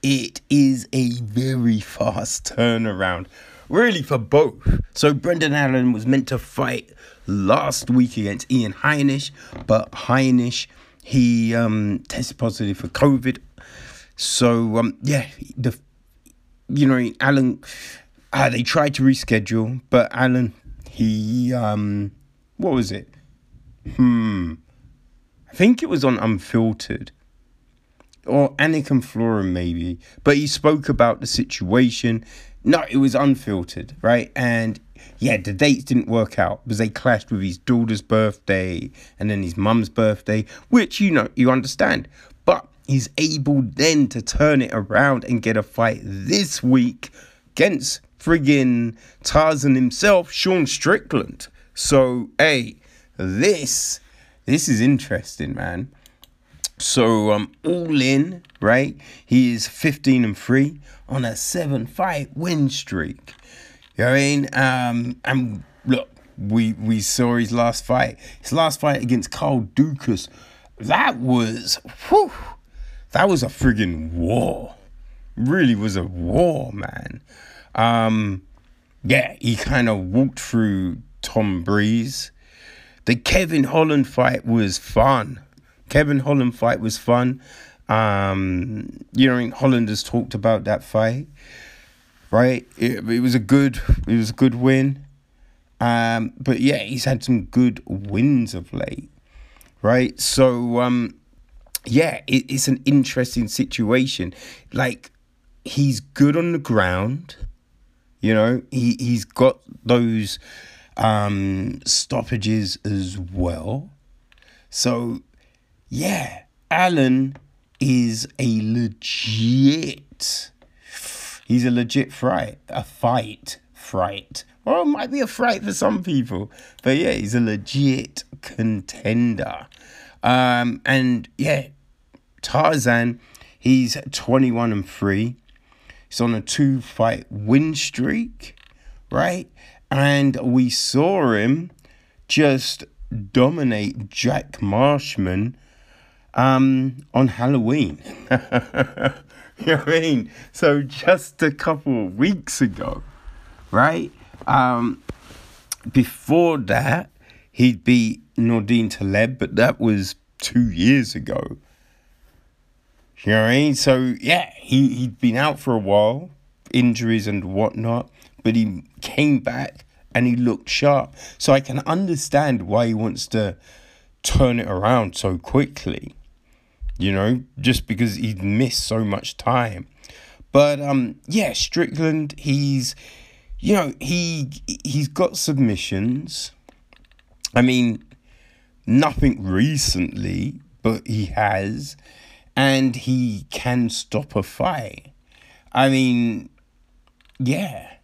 it is a very fast turnaround, really, for both. So Brendan Allen was meant to fight last week against Ian Heinisch, but Heinisch, he um, tested positive for COVID. So, um, yeah, the You know, Allen, uh, they tried to reschedule, but Allen, he, um, what was it? Hmm. I think it was on Unfiltered. Or Anik and Florin, maybe. But he spoke about the situation. No, it was Unfiltered, right? And, yeah, the dates didn't work out because they clashed with his daughter's birthday and then his mum's birthday, which, you know, you understand. But he's able then to turn it around and get a fight this week against friggin' Tarzan himself, Sean Strickland. So, hey, this, this is interesting, man. So um, all in, right? He is fifteen and three on a seven-fight win streak. You know what I mean? Um, and look, we we saw his last fight. His last fight against Carl Dukas. That was, whew, that was a friggin' war. Really was a war, man. Um, yeah, he kind of walked through Tom Breeze. The Kevin Holland fight was fun. Kevin Holland fight was fun. Um, you know, Holland has talked about that fight, right? It, it was a good, it was a good win. Um, but yeah, he's had some good wins of late, right? So um, yeah, it, it's an interesting situation. Like, he's good on the ground. You know, he he's got those um, stoppages as well. So yeah, Allen is a legit, he's a legit fright, a fight, fright. Well, it might be a fright for some people, but yeah, he's a legit contender. Um, and yeah, Tarzan, he's twenty-one and three. He's on a two-fight win streak, right? And we saw him just dominate Jack Marshman Um, on Halloween. You know what I mean? So just a couple of weeks ago, right? Um, before that, he'd beat Nordine Taleb, but that was two years ago. You know what I mean? So yeah, he, he'd been out for a while, injuries and whatnot, but he came back and he looked sharp. So I can understand why he wants to turn it around so quickly. You know, just because he'd missed so much time. But, um, yeah, Strickland, he's, you know, he, he's got submissions. I mean, nothing recently, but he has. And he can stop a fight. I mean, yeah.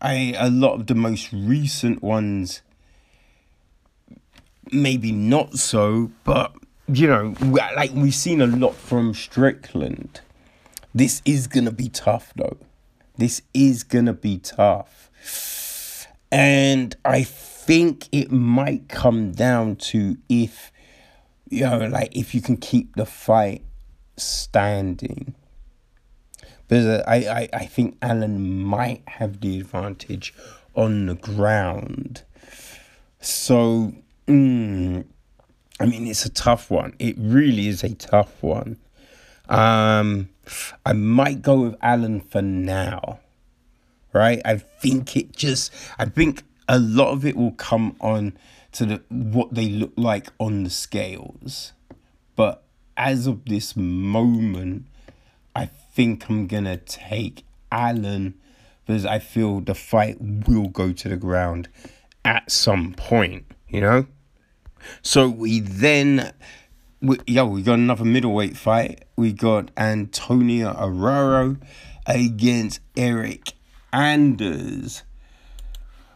I, a lot of the most recent ones, maybe not so, but, you know, like, we've seen a lot from Strickland. This is going to be tough, though. This is going to be tough. And I think it might come down to if, you know, like, if you can keep the fight standing. Because I, I, I think Allen might have the advantage on the ground. So, mm, I mean, it's a tough one. It really is a tough one. Um, I might go with Allen for now, right? I think it just, I think a lot of it will come on to the, what they look like on the scales. But as of this moment, I think I'm going to take Allen because I feel the fight will go to the ground at some point, you know? So we then, we, yo, we got another middleweight fight. We got Antonio Arroyo against Eric Anders,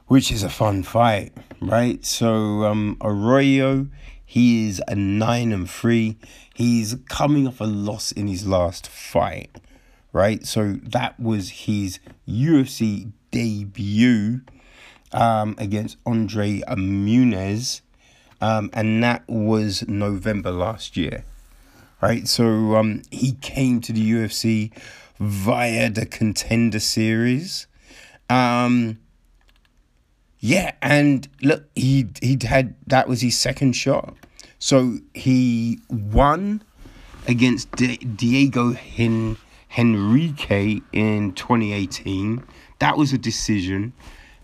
which is a fun fight, right? So um, Arroyo, he is a nine and three. He's coming off a loss in his last fight, right? So that was his U F C debut um, against Andre Muniz. Um, and that was November last year, right? So um, he came to the U F C via the Contender Series. Um, yeah, and look, he he'd had, that was his second shot. So he won against D- Diego Hen- Henrique in twenty eighteen. That was a decision.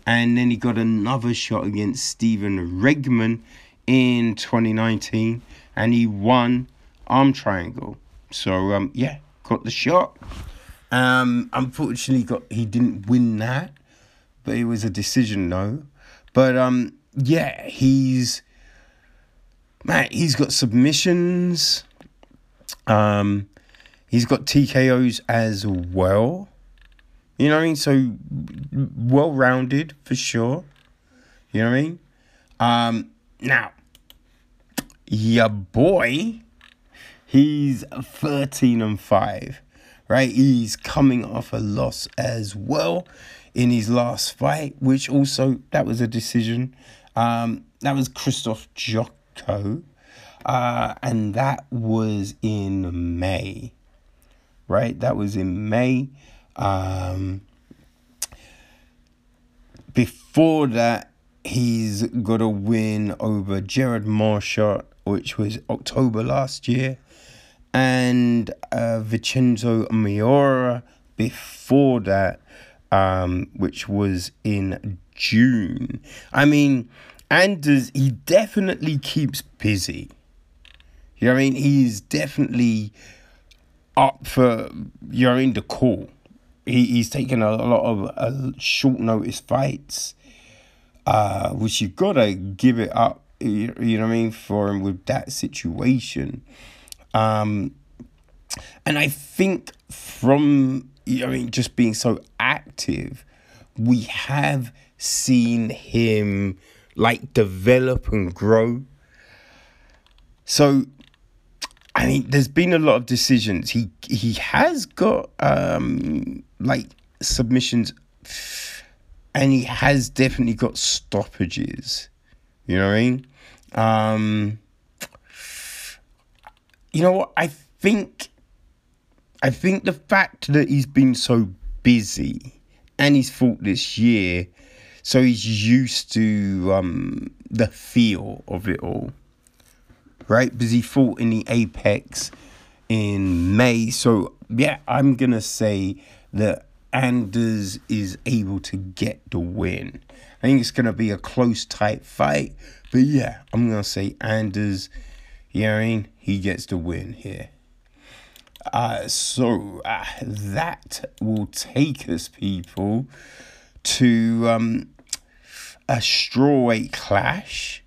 And then he got another shot against Steven Regman in twenty nineteen, and he won arm triangle. So um yeah, got the shot. Um unfortunately got he didn't win that, but it was a decision though. But um yeah, he's man, he's got submissions. Um he's got T K Os as well. You know what I mean? So well rounded for sure. You know what I mean? Um now, your boy He's thirteen and five, right? He's coming off a loss as well in his last fight, which also, that was a decision. Um, that was Christoph Jocko, uh, and that was in May, right? That was in May. Um, before that, he's got a win over Gerard Marshott, which was October last year, and uh, Vincenzo Miura before that, um, which was in June. I mean, Anders, he definitely keeps busy. You know what I mean? He's definitely up for, you know, in the call. He, he's taken a lot of uh, short notice fights, uh, which you've got to give it up, you, you know what I mean, for him with that situation. Um, and I think from, you know, I mean, just being so active, we have seen him, like, develop and grow. So, I mean, there's been a lot of decisions. He he has got, um, like, submissions, and he has definitely got stoppages. You know what I mean? Um, you know what? I think, I think the fact that he's been so busy and he's fought this year, so he's used to um, the feel of it all, right? Because he fought in the Apex in May. So, yeah, I'm going to say that Anders is able to get the win. I think it's going to be a close, tight fight. But, yeah, I'm going to say Anders, you know what I mean? He gets the win here. Uh, so, uh, that will take us, people, to um, a strawweight clash,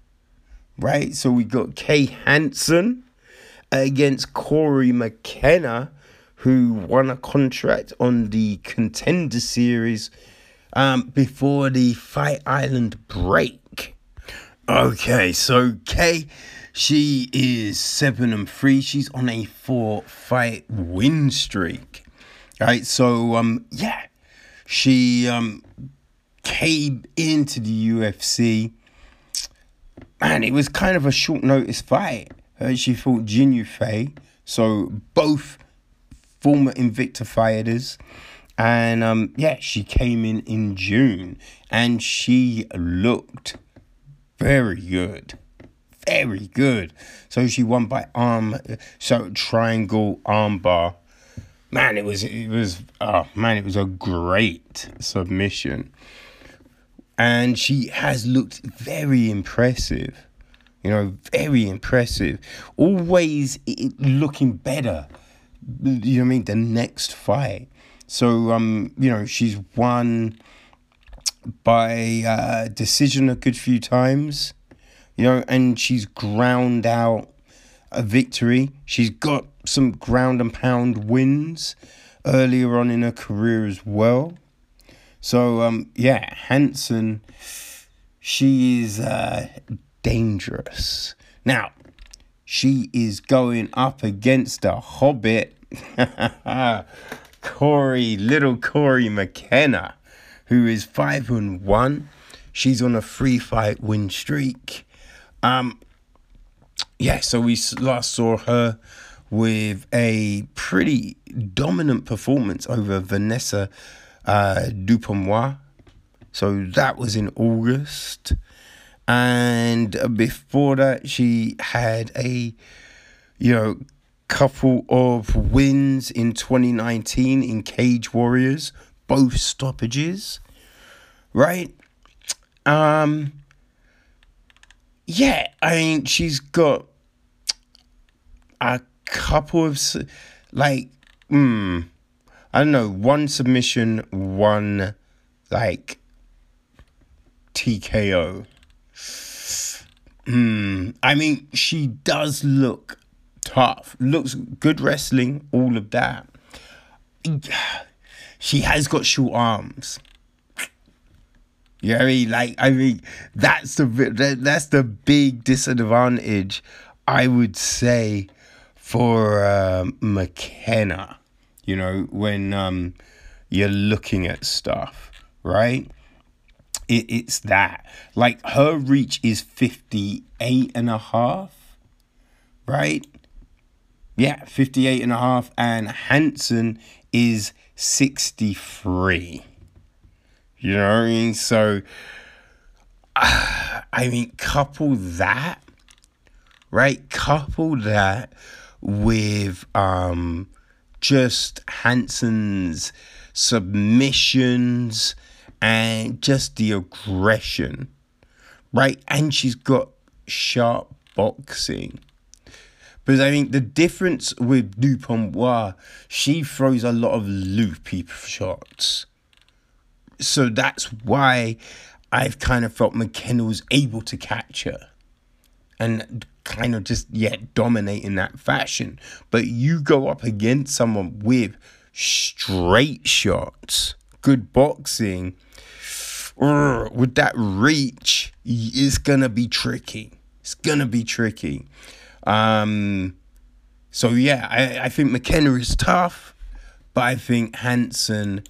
right? So we got Kay Hansen against Corey McKenna, who won a contract on the Contender Series um, before the Fight Island break. Okay, so Kay, she is seven and three. She's on a four-fight win streak, right? So um, yeah. She um, came into the U F C, and it was kind of a short notice fight. Uh, she fought Jin Yufei, so both former Invicta fighters. And um, yeah, she came in in June, and she looked very good, very good. So she won by arm, so triangle armbar. Man, it was, it was, oh man, it was a great submission. And she has looked very impressive, you know, very impressive. Always looking better, you know what I mean, the next fight. So, um, you know, she's won by uh, decision a good few times, you know, and she's ground out a victory. She's got some ground and pound wins earlier on in her career as well. So, um, yeah, Hansen, she is uh, dangerous. Now, she is going up against a hobbit, Corey, little Corey McKenna, who is five and one. She's on a three-fight win streak. Um, yeah, so we last saw her with a pretty dominant performance over Vanessa uh, Dupomois. So that was in August. And before that, she had a, you know, couple of wins in twenty nineteen in Cage Warriors, both stoppages, right? Um, yeah, I mean, she's got a couple of, like, mm, I don't know, one submission, one, like, T K O. Mm, I mean, she does look tough. Looks good wrestling, all of that. She has got short arms. You know what I mean? Like, I mean, that's the, that's the big disadvantage, I would say, for uh, McKenna, you know, when um, you're looking at stuff, right? It, it's that. Like, her reach is fifty-eight and a half, right? Yeah, fifty-eight and a half. And Hansen is sixty-three. You know what I mean? So, uh, I mean, couple that, right? Couple that with um, just Hansen's submissions and just the aggression, right? And she's got sharp boxing. Because I think the difference with Dupont, she throws a lot of loopy shots. So that's why I've kind of felt McKenna was able to catch her and kind of just, yeah, dominate in that fashion. But you go up against someone with straight shots, good boxing, with that reach, it's going to be tricky. It's going to be tricky. Um, so, yeah, I, I think McKenna is tough, but I think Hansen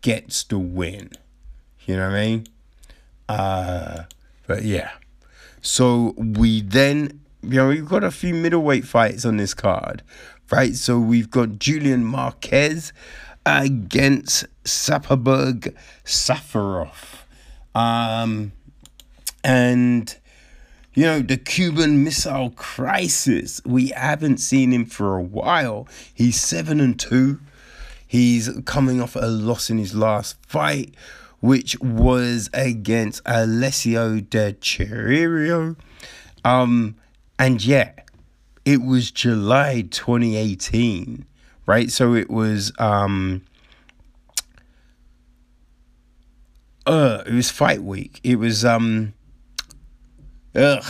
gets the win. You know what I mean? Uh, but, yeah. So, we then, you know, we've got a few middleweight fights on this card, right? So, we've got Julian Marquez against Saparberg Safarov. Um, and... You know, the Cuban Missile Crisis, we haven't seen him for a while. He's seven and two. He's coming off a loss in his last fight, which was against Alessio De Chiririo. Um, and yeah, it was July twenty eighteen, right? So it was... Um, uh, it was fight week. It was... um. Ugh,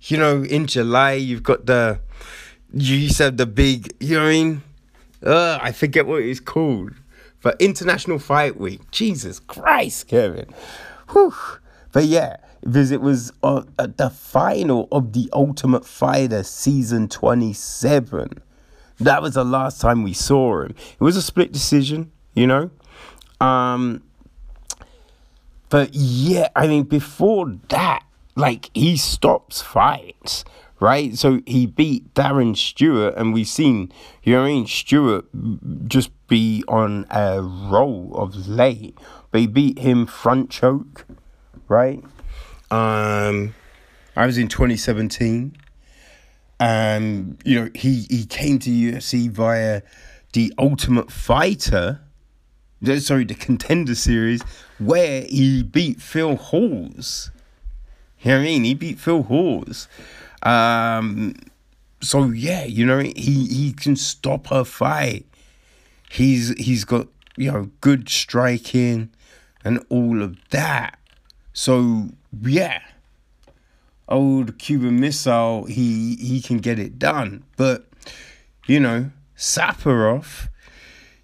you know, in July, you've got the, you used to have the big, you know what I mean? Ugh, I forget what it's called. But International Fight Week. Jesus Christ, Kevin. Whew. But yeah, because it was uh, the final of The Ultimate Fighter Season twenty-seven. That was the last time we saw him. It was a split decision, you know? Um, but yeah, I mean, before that, like, he stops fights, right? So he beat Darren Stewart, and we've seen, you know what I mean, Stewart just be on a roll of late. But he beat him front choke, right? Um, I was in twenty seventeen. Um, you know, he, he came to U F C via The Ultimate Fighter, sorry, the Contender Series, where he beat Phil Hawes. You know what I mean? He beat Phil Hawes. Um, so, yeah, you know, he, he can stop her fight. He's He's got, you know, good striking and all of that. So, yeah, old Cuban Missile, he, he can get it done. But, you know, Saparov,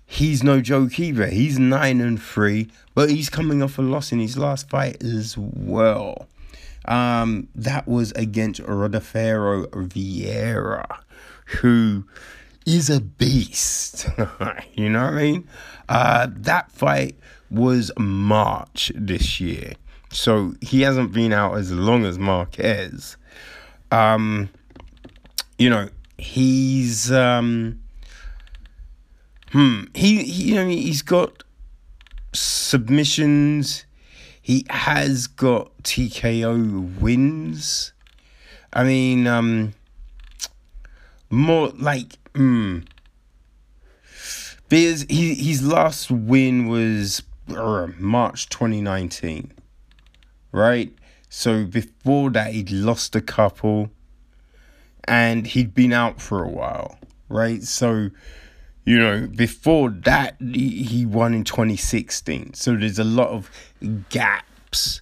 he's no joke either. He's nine and three, but he's coming off a loss in his last fight as well. Um, that was against Rodolfo Vieira, who is a beast, you know what I mean? Uh, that fight was March this year, so he hasn't been out as long as Marquez. Um, you know, he's, um, hmm, he, he, you know, he's got submissions. He has got T K O wins. I mean, um, more like, hmm. Because he, his last win was uh, March twenty nineteen, right? So before that, he'd lost a couple and he'd been out for a while, right? So, you know, before that, he won in twenty sixteen. So there's a lot of gaps.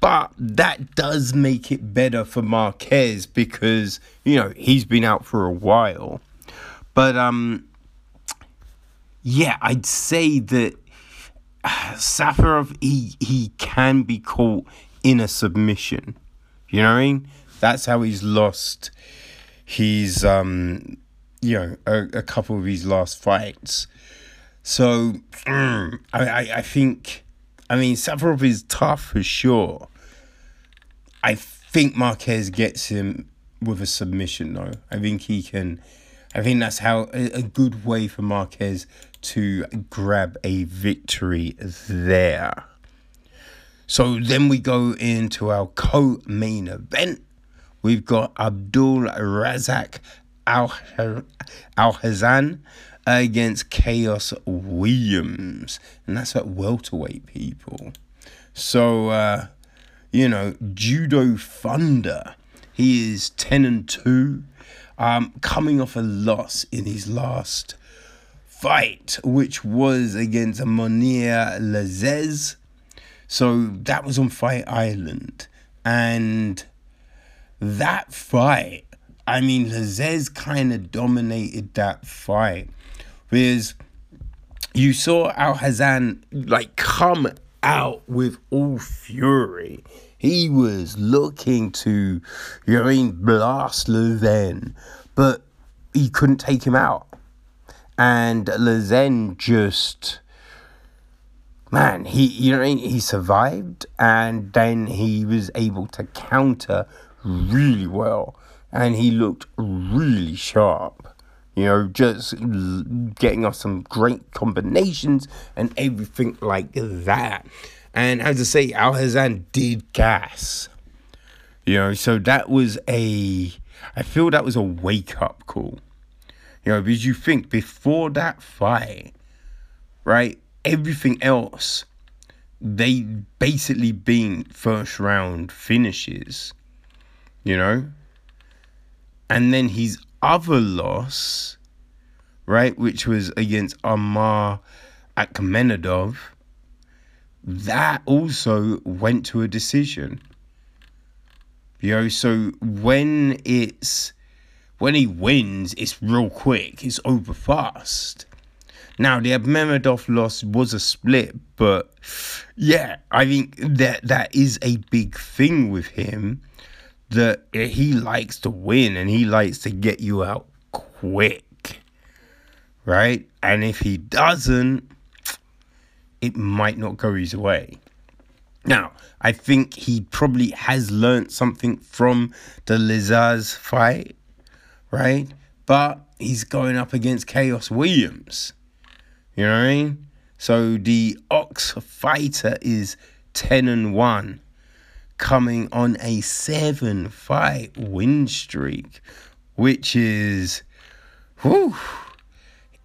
But that does make it better for Marquez because, you know, he's been out for a while. But, um, yeah, I'd say that Safarov, he, he can be caught in a submission. You know what I mean? That's how he's lost his, um... you know, a, a couple of his last fights. So, mm, I, I, I think, I mean, Safarov is tough for sure. I think Marquez gets him with a submission, though. I think he can, I think that's how, a, a good way for Marquez to grab a victory there. So then we go into our co-main event. We've got Abdul Razak Al-Hazan against Khaos Williams. And that's at welterweight, people. So, uh, you know, Judo Thunder. He is ten and two, um, coming off a loss in his last fight, which was against Monir Lazez. So that was on Fight Island. And that fight, I mean, Lazez kind of dominated that fight. Whereas you saw Al-Hazan, like, come out with all fury. He was looking to, you know what I mean, blast Lazez, but he couldn't take him out. And Lazez just... Man, he, you know what I mean, he survived, and then he was able to counter really well, and he looked really sharp, you know, just getting off some great combinations and everything like that. And as I say, Al-Hazan did gas, you know, so that was a, I feel that was a wake-up call, you know, because you think before that fight, right, everything else, they basically been first round finishes, you know. And then his other loss, right, which was against Amar Akhmedov, that also went to a decision. You know, so when it's, when he wins, it's real quick, it's over fast. Now, the Akhmedov loss was a split, but yeah, I think that that is a big thing with him, that he likes to win and he likes to get you out quick, right? And if he doesn't, it might not go his way. Now, I think he probably has learned something from the Lazez fight, right? But he's going up against Khaos Williams. You know what I mean? So the Ox fighter is ten and one, coming on a seven-fight win streak, which is, whew,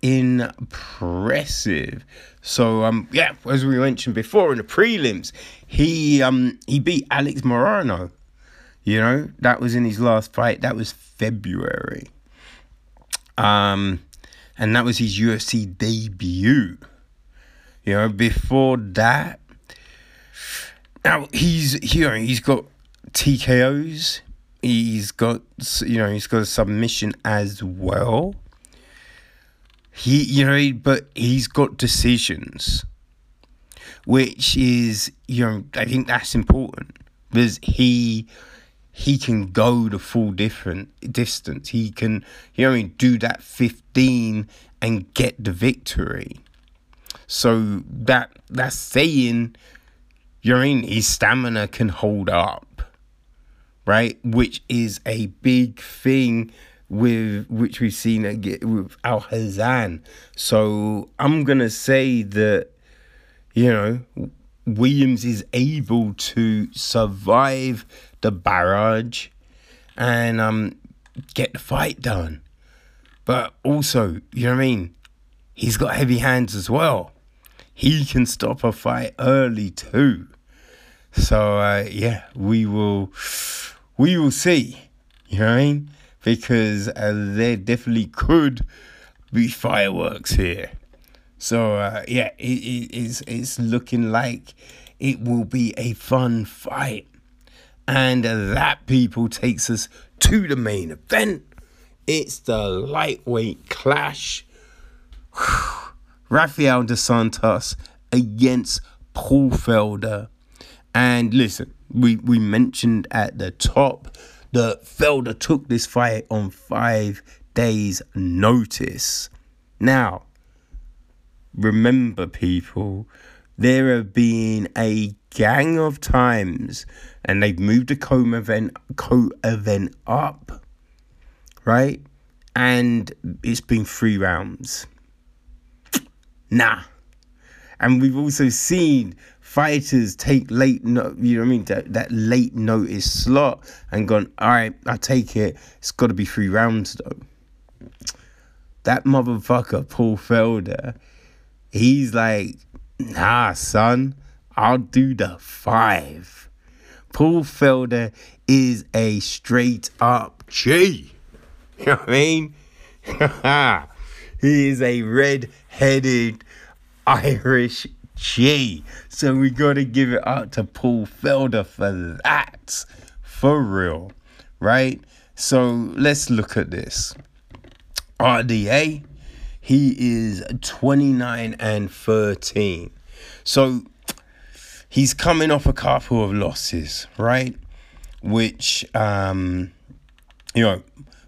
impressive. So um, yeah, as we mentioned before in the prelims, he um he beat Alex Morono. You know, that was in his last fight. That was February. Um. And that was his U F C debut. You know, before that, now he's, you know, he's got T K Os. He's got, you know, he's got a submission as well. He, you know, but he's got decisions, which is, you know, I think that's important because he. He can go the full different distance. He can, you know, I mean, do that fifteen and get the victory. So that that's saying, you know, I mean, his stamina can hold up, right? Which is a big thing with which we've seen with Al-Hazan. So I'm gonna say that, you know, Williams is able to survive the barrage and um get the fight done. But also, you know what I mean, he's got heavy hands as well. He can stop a fight early too. So uh, yeah, we will we will see, you know what I mean? Because uh, there definitely could be fireworks here. So uh, yeah, it, it, it's, it's looking like it will be a fun fight. And that, people, takes us to the main event. It's the lightweight clash. Rafael Dos Anjos against Paul Felder. And listen, we, we mentioned at the top that Felder took this fight on five days' notice. Now, remember, people, there have been a gang of times, and they've moved the co-event, co-event up, right? And it's been three rounds. Nah. And we've also seen fighters take late, no- you know what I mean, that, that late notice slot and gone, all right, I take it. It's got to be three rounds, though. That motherfucker, Paul Felder, he's like, nah, son, I'll do the five. Paul Felder is a straight-up G. You know what I mean? He is a red-headed Irish G. So we got to give it up to Paul Felder for that. For real. Right? So let's look at this. R D A, he is twenty-nine and thirteen. So he's coming off a couple of losses, right? Which, um, you know,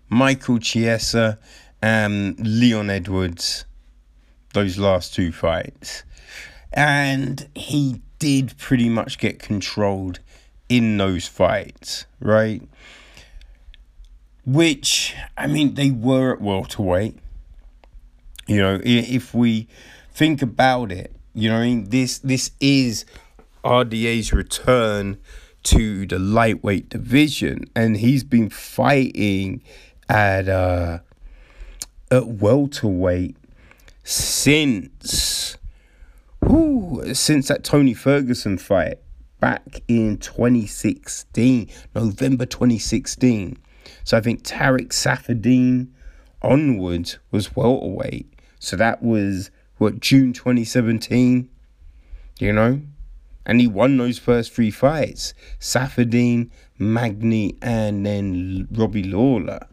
Michael Chiesa and Leon Edwards, those last two fights. And he did pretty much get controlled in those fights, right? Which, I mean, they were at welterweight. You know, if we think about it, you know, I mean, this this is R D A's return to the lightweight division, and he's been fighting at uh at welterweight since whoo, since that Tony Ferguson fight back in twenty sixteen, November twenty sixteen. So I think Tarek Safadine onwards was welterweight. So that was, what, June twenty seventeen, you know? And he won those first three fights. Safadine, Magny, and then Robbie Lawler,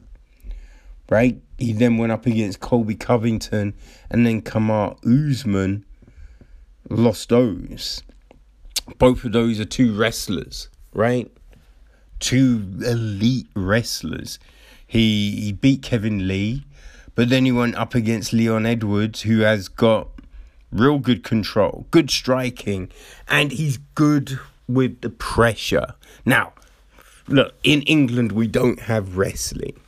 right? He then went up against Colby Covington and then Kamaru Usman, lost those. Both of those are two wrestlers, right? Two elite wrestlers. He he beat Kevin Lee, but then he went up against Leon Edwards, who has got real good control, good striking, and he's good with the pressure. Now, look, in England, we don't have wrestling.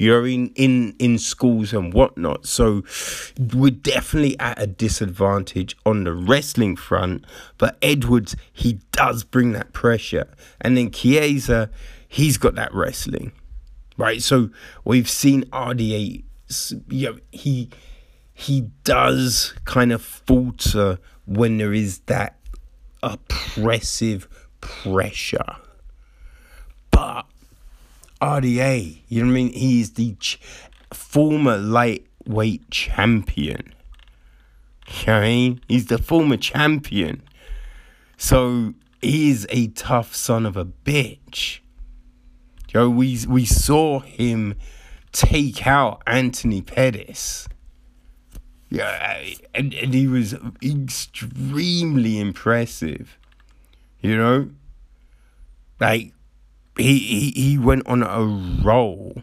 You're in, in, in schools and whatnot, so we're definitely at a disadvantage on the wrestling front, but Edwards, he does bring that pressure. And then Chiesa, he's got that wrestling. Right, so we've seen R D A, you know, he he does kind of falter when there is that oppressive pressure. But R D A, you know what I mean? He is the ch- former lightweight champion. You know what I mean? He's the former champion. So he is a tough son of a bitch. You know, we, we saw him take out Anthony Pettis. Yeah, and, and he was extremely impressive. You know? Like, He, he he went on a roll.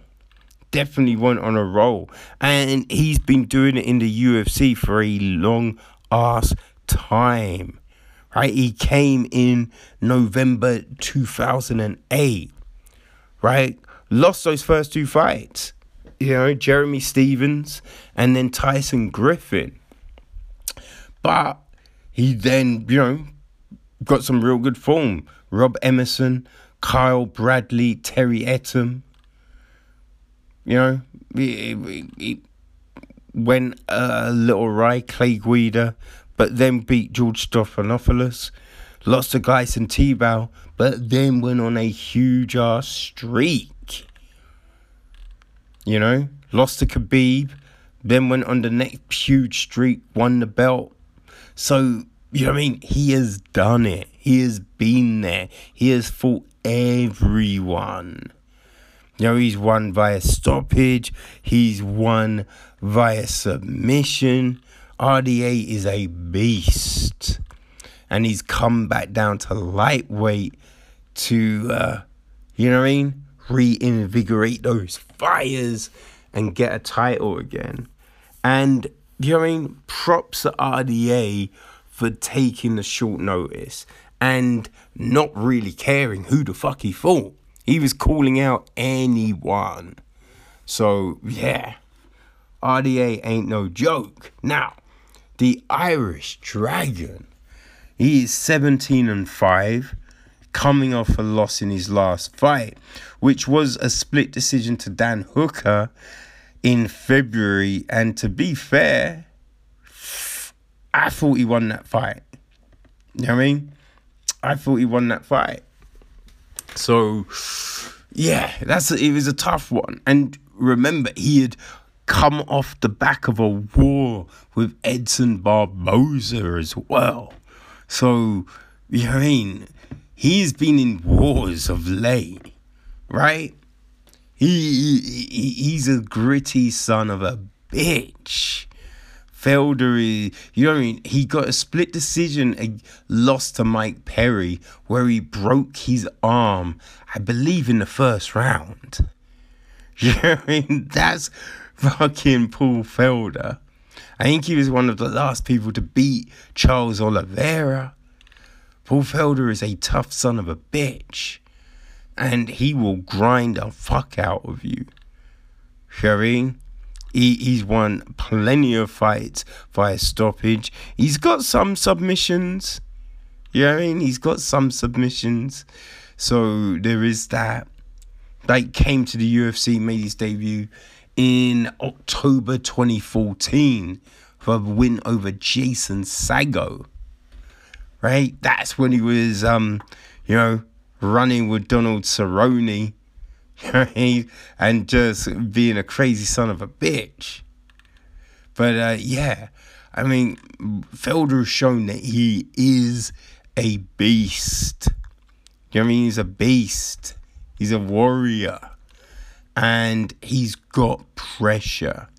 Definitely went on a roll. And he's been doing it in the U F C for a long ass time. Right? He came in November two thousand eight. Right? Lost those first two fights. You know, Jeremy Stevens and then Tyson Griffin. But he then, you know, got some real good form. Rob Emerson, Kyle Bradley, Terry Etam, you know, it, it, it went a little wry, Clay Guida, but then beat George Stephanopoulos, lost to Gyson Tebow, but then went on a huge-ass streak, you know, lost to Khabib, then went on the next huge streak, won the belt, so, you know what I mean, he has done it, he has been there, he has fought everyone. You know, he's won via stoppage, he's won via submission. R D A is a beast, and he's come back down to lightweight to, uh, you know what I mean, reinvigorate those fires and get a title again. And, you know what I mean? Props to R D A for taking the short notice and not really caring who the fuck he fought. He was calling out anyone. So, yeah. R D A ain't no joke. Now, the Irish Dragon. He is seventeen and five, coming off a loss in his last fight, which was a split decision to Dan Hooker in February. And to be fair, I thought he won that fight. You know what I mean? I thought he won that fight. So, yeah, that's a, it was a tough one. And remember, he had come off the back of a war with Edson Barboza as well. So, you know what I mean? He's been in wars of late, right? He, he He's a gritty son of a bitch. Felder is, you know what I mean? He got a split decision and lost to Mike Perry, where he broke his arm, I believe, in the first round. You know what I mean? That's fucking Paul Felder. I think he was one of the last people to beat Charles Oliveira. Paul Felder is a tough son of a bitch. And he will grind the fuck out of you. Shireen, he, he's won plenty of fights via stoppage. He's got some submissions. You know what I mean? He's got some submissions. So there is that. Like, came to the U F C, made his debut in October twenty fourteen for a win over Jason Sago, right? That's when he was, um, you know, running with Donald Cerrone, right? And just being a crazy son of a bitch. But, uh, yeah, I mean, Felder has shown that he is a beast. You know what I mean? He's a beast. He's a warrior. And he's got pressure.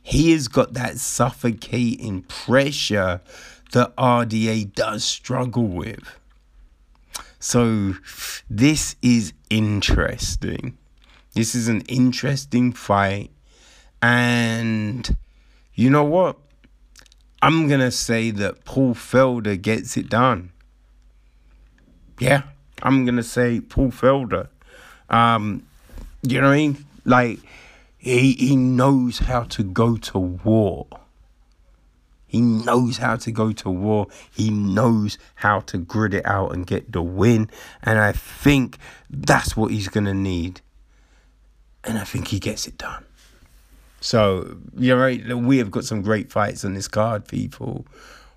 He has got that suffocating pressure that R D A does struggle with. So this is interesting. This is an interesting fight. And you know what? I'm going to say that Paul Felder gets it done. Yeah, I'm going to say Paul Felder. Um... You know what I mean? Like, he he knows how to go to war. He knows how to go to war. He knows how to grit it out and get the win. And I think that's what he's going to need. And I think he gets it done. So, you know, right? We have got some great fights on this card, people.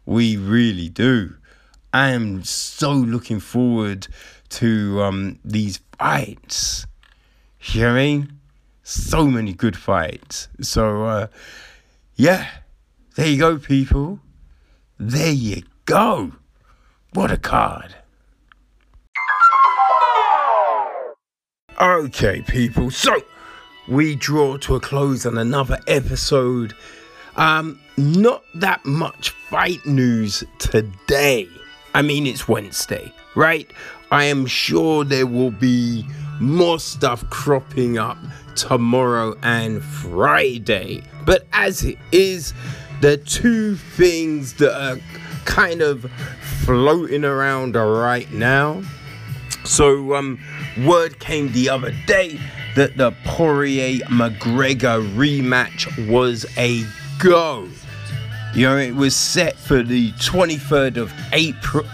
We really do. I am so looking forward to um these fights. You know what I mean? So many good fights. So, uh, yeah. There you go, people. There you go. What a card. Okay, people. So, we draw to a close on another episode. Um, not that much fight news today. I mean, it's Wednesday, right? I am sure there will be more stuff cropping up tomorrow and Friday. But as it is, the two things that are kind of floating around right now. So, um, word came the other day that the Poirier-McGregor rematch was a go. You know, it was set for the twenty-third of April...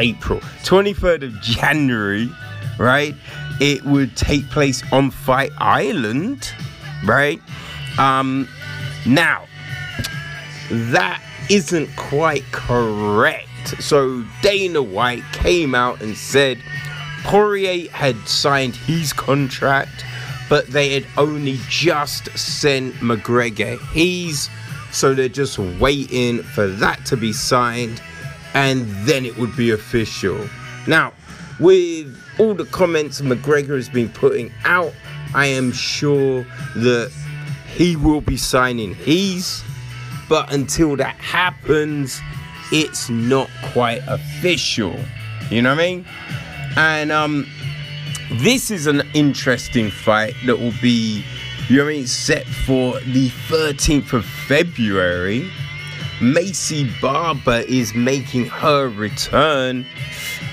April, twenty-third of January, right? It would take place on Fight Island, right? Um, now, that isn't quite correct. So Dana White came out and said Poirier had signed his contract, but they had only just sent McGregor his, so they're just waiting for that to be signed, and then it would be official. Now, with all the comments McGregor has been putting out, I am sure that he will be signing his, but until that happens, it's not quite official. You know what I mean? And um, this is an interesting fight that will be you know what I mean, set for the thirteenth of February. Macy Barber is making her return,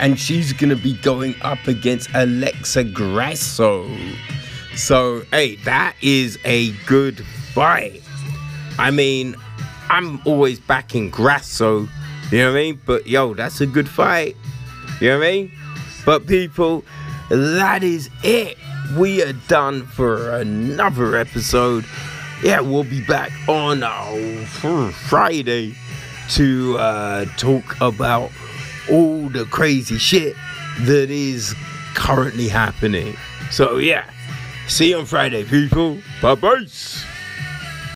and she's going to be going up against Alexa Grasso. So, hey, that is a good fight. I mean, I'm always backing Grasso, you know what I mean? But, yo, that's a good fight, you know what I mean? But, people, that is it. We are done for another episode. Yeah, we'll be back on uh, Friday to uh, talk about all the crazy shit that is currently happening. So, yeah. See you on Friday, people. Bye-bye.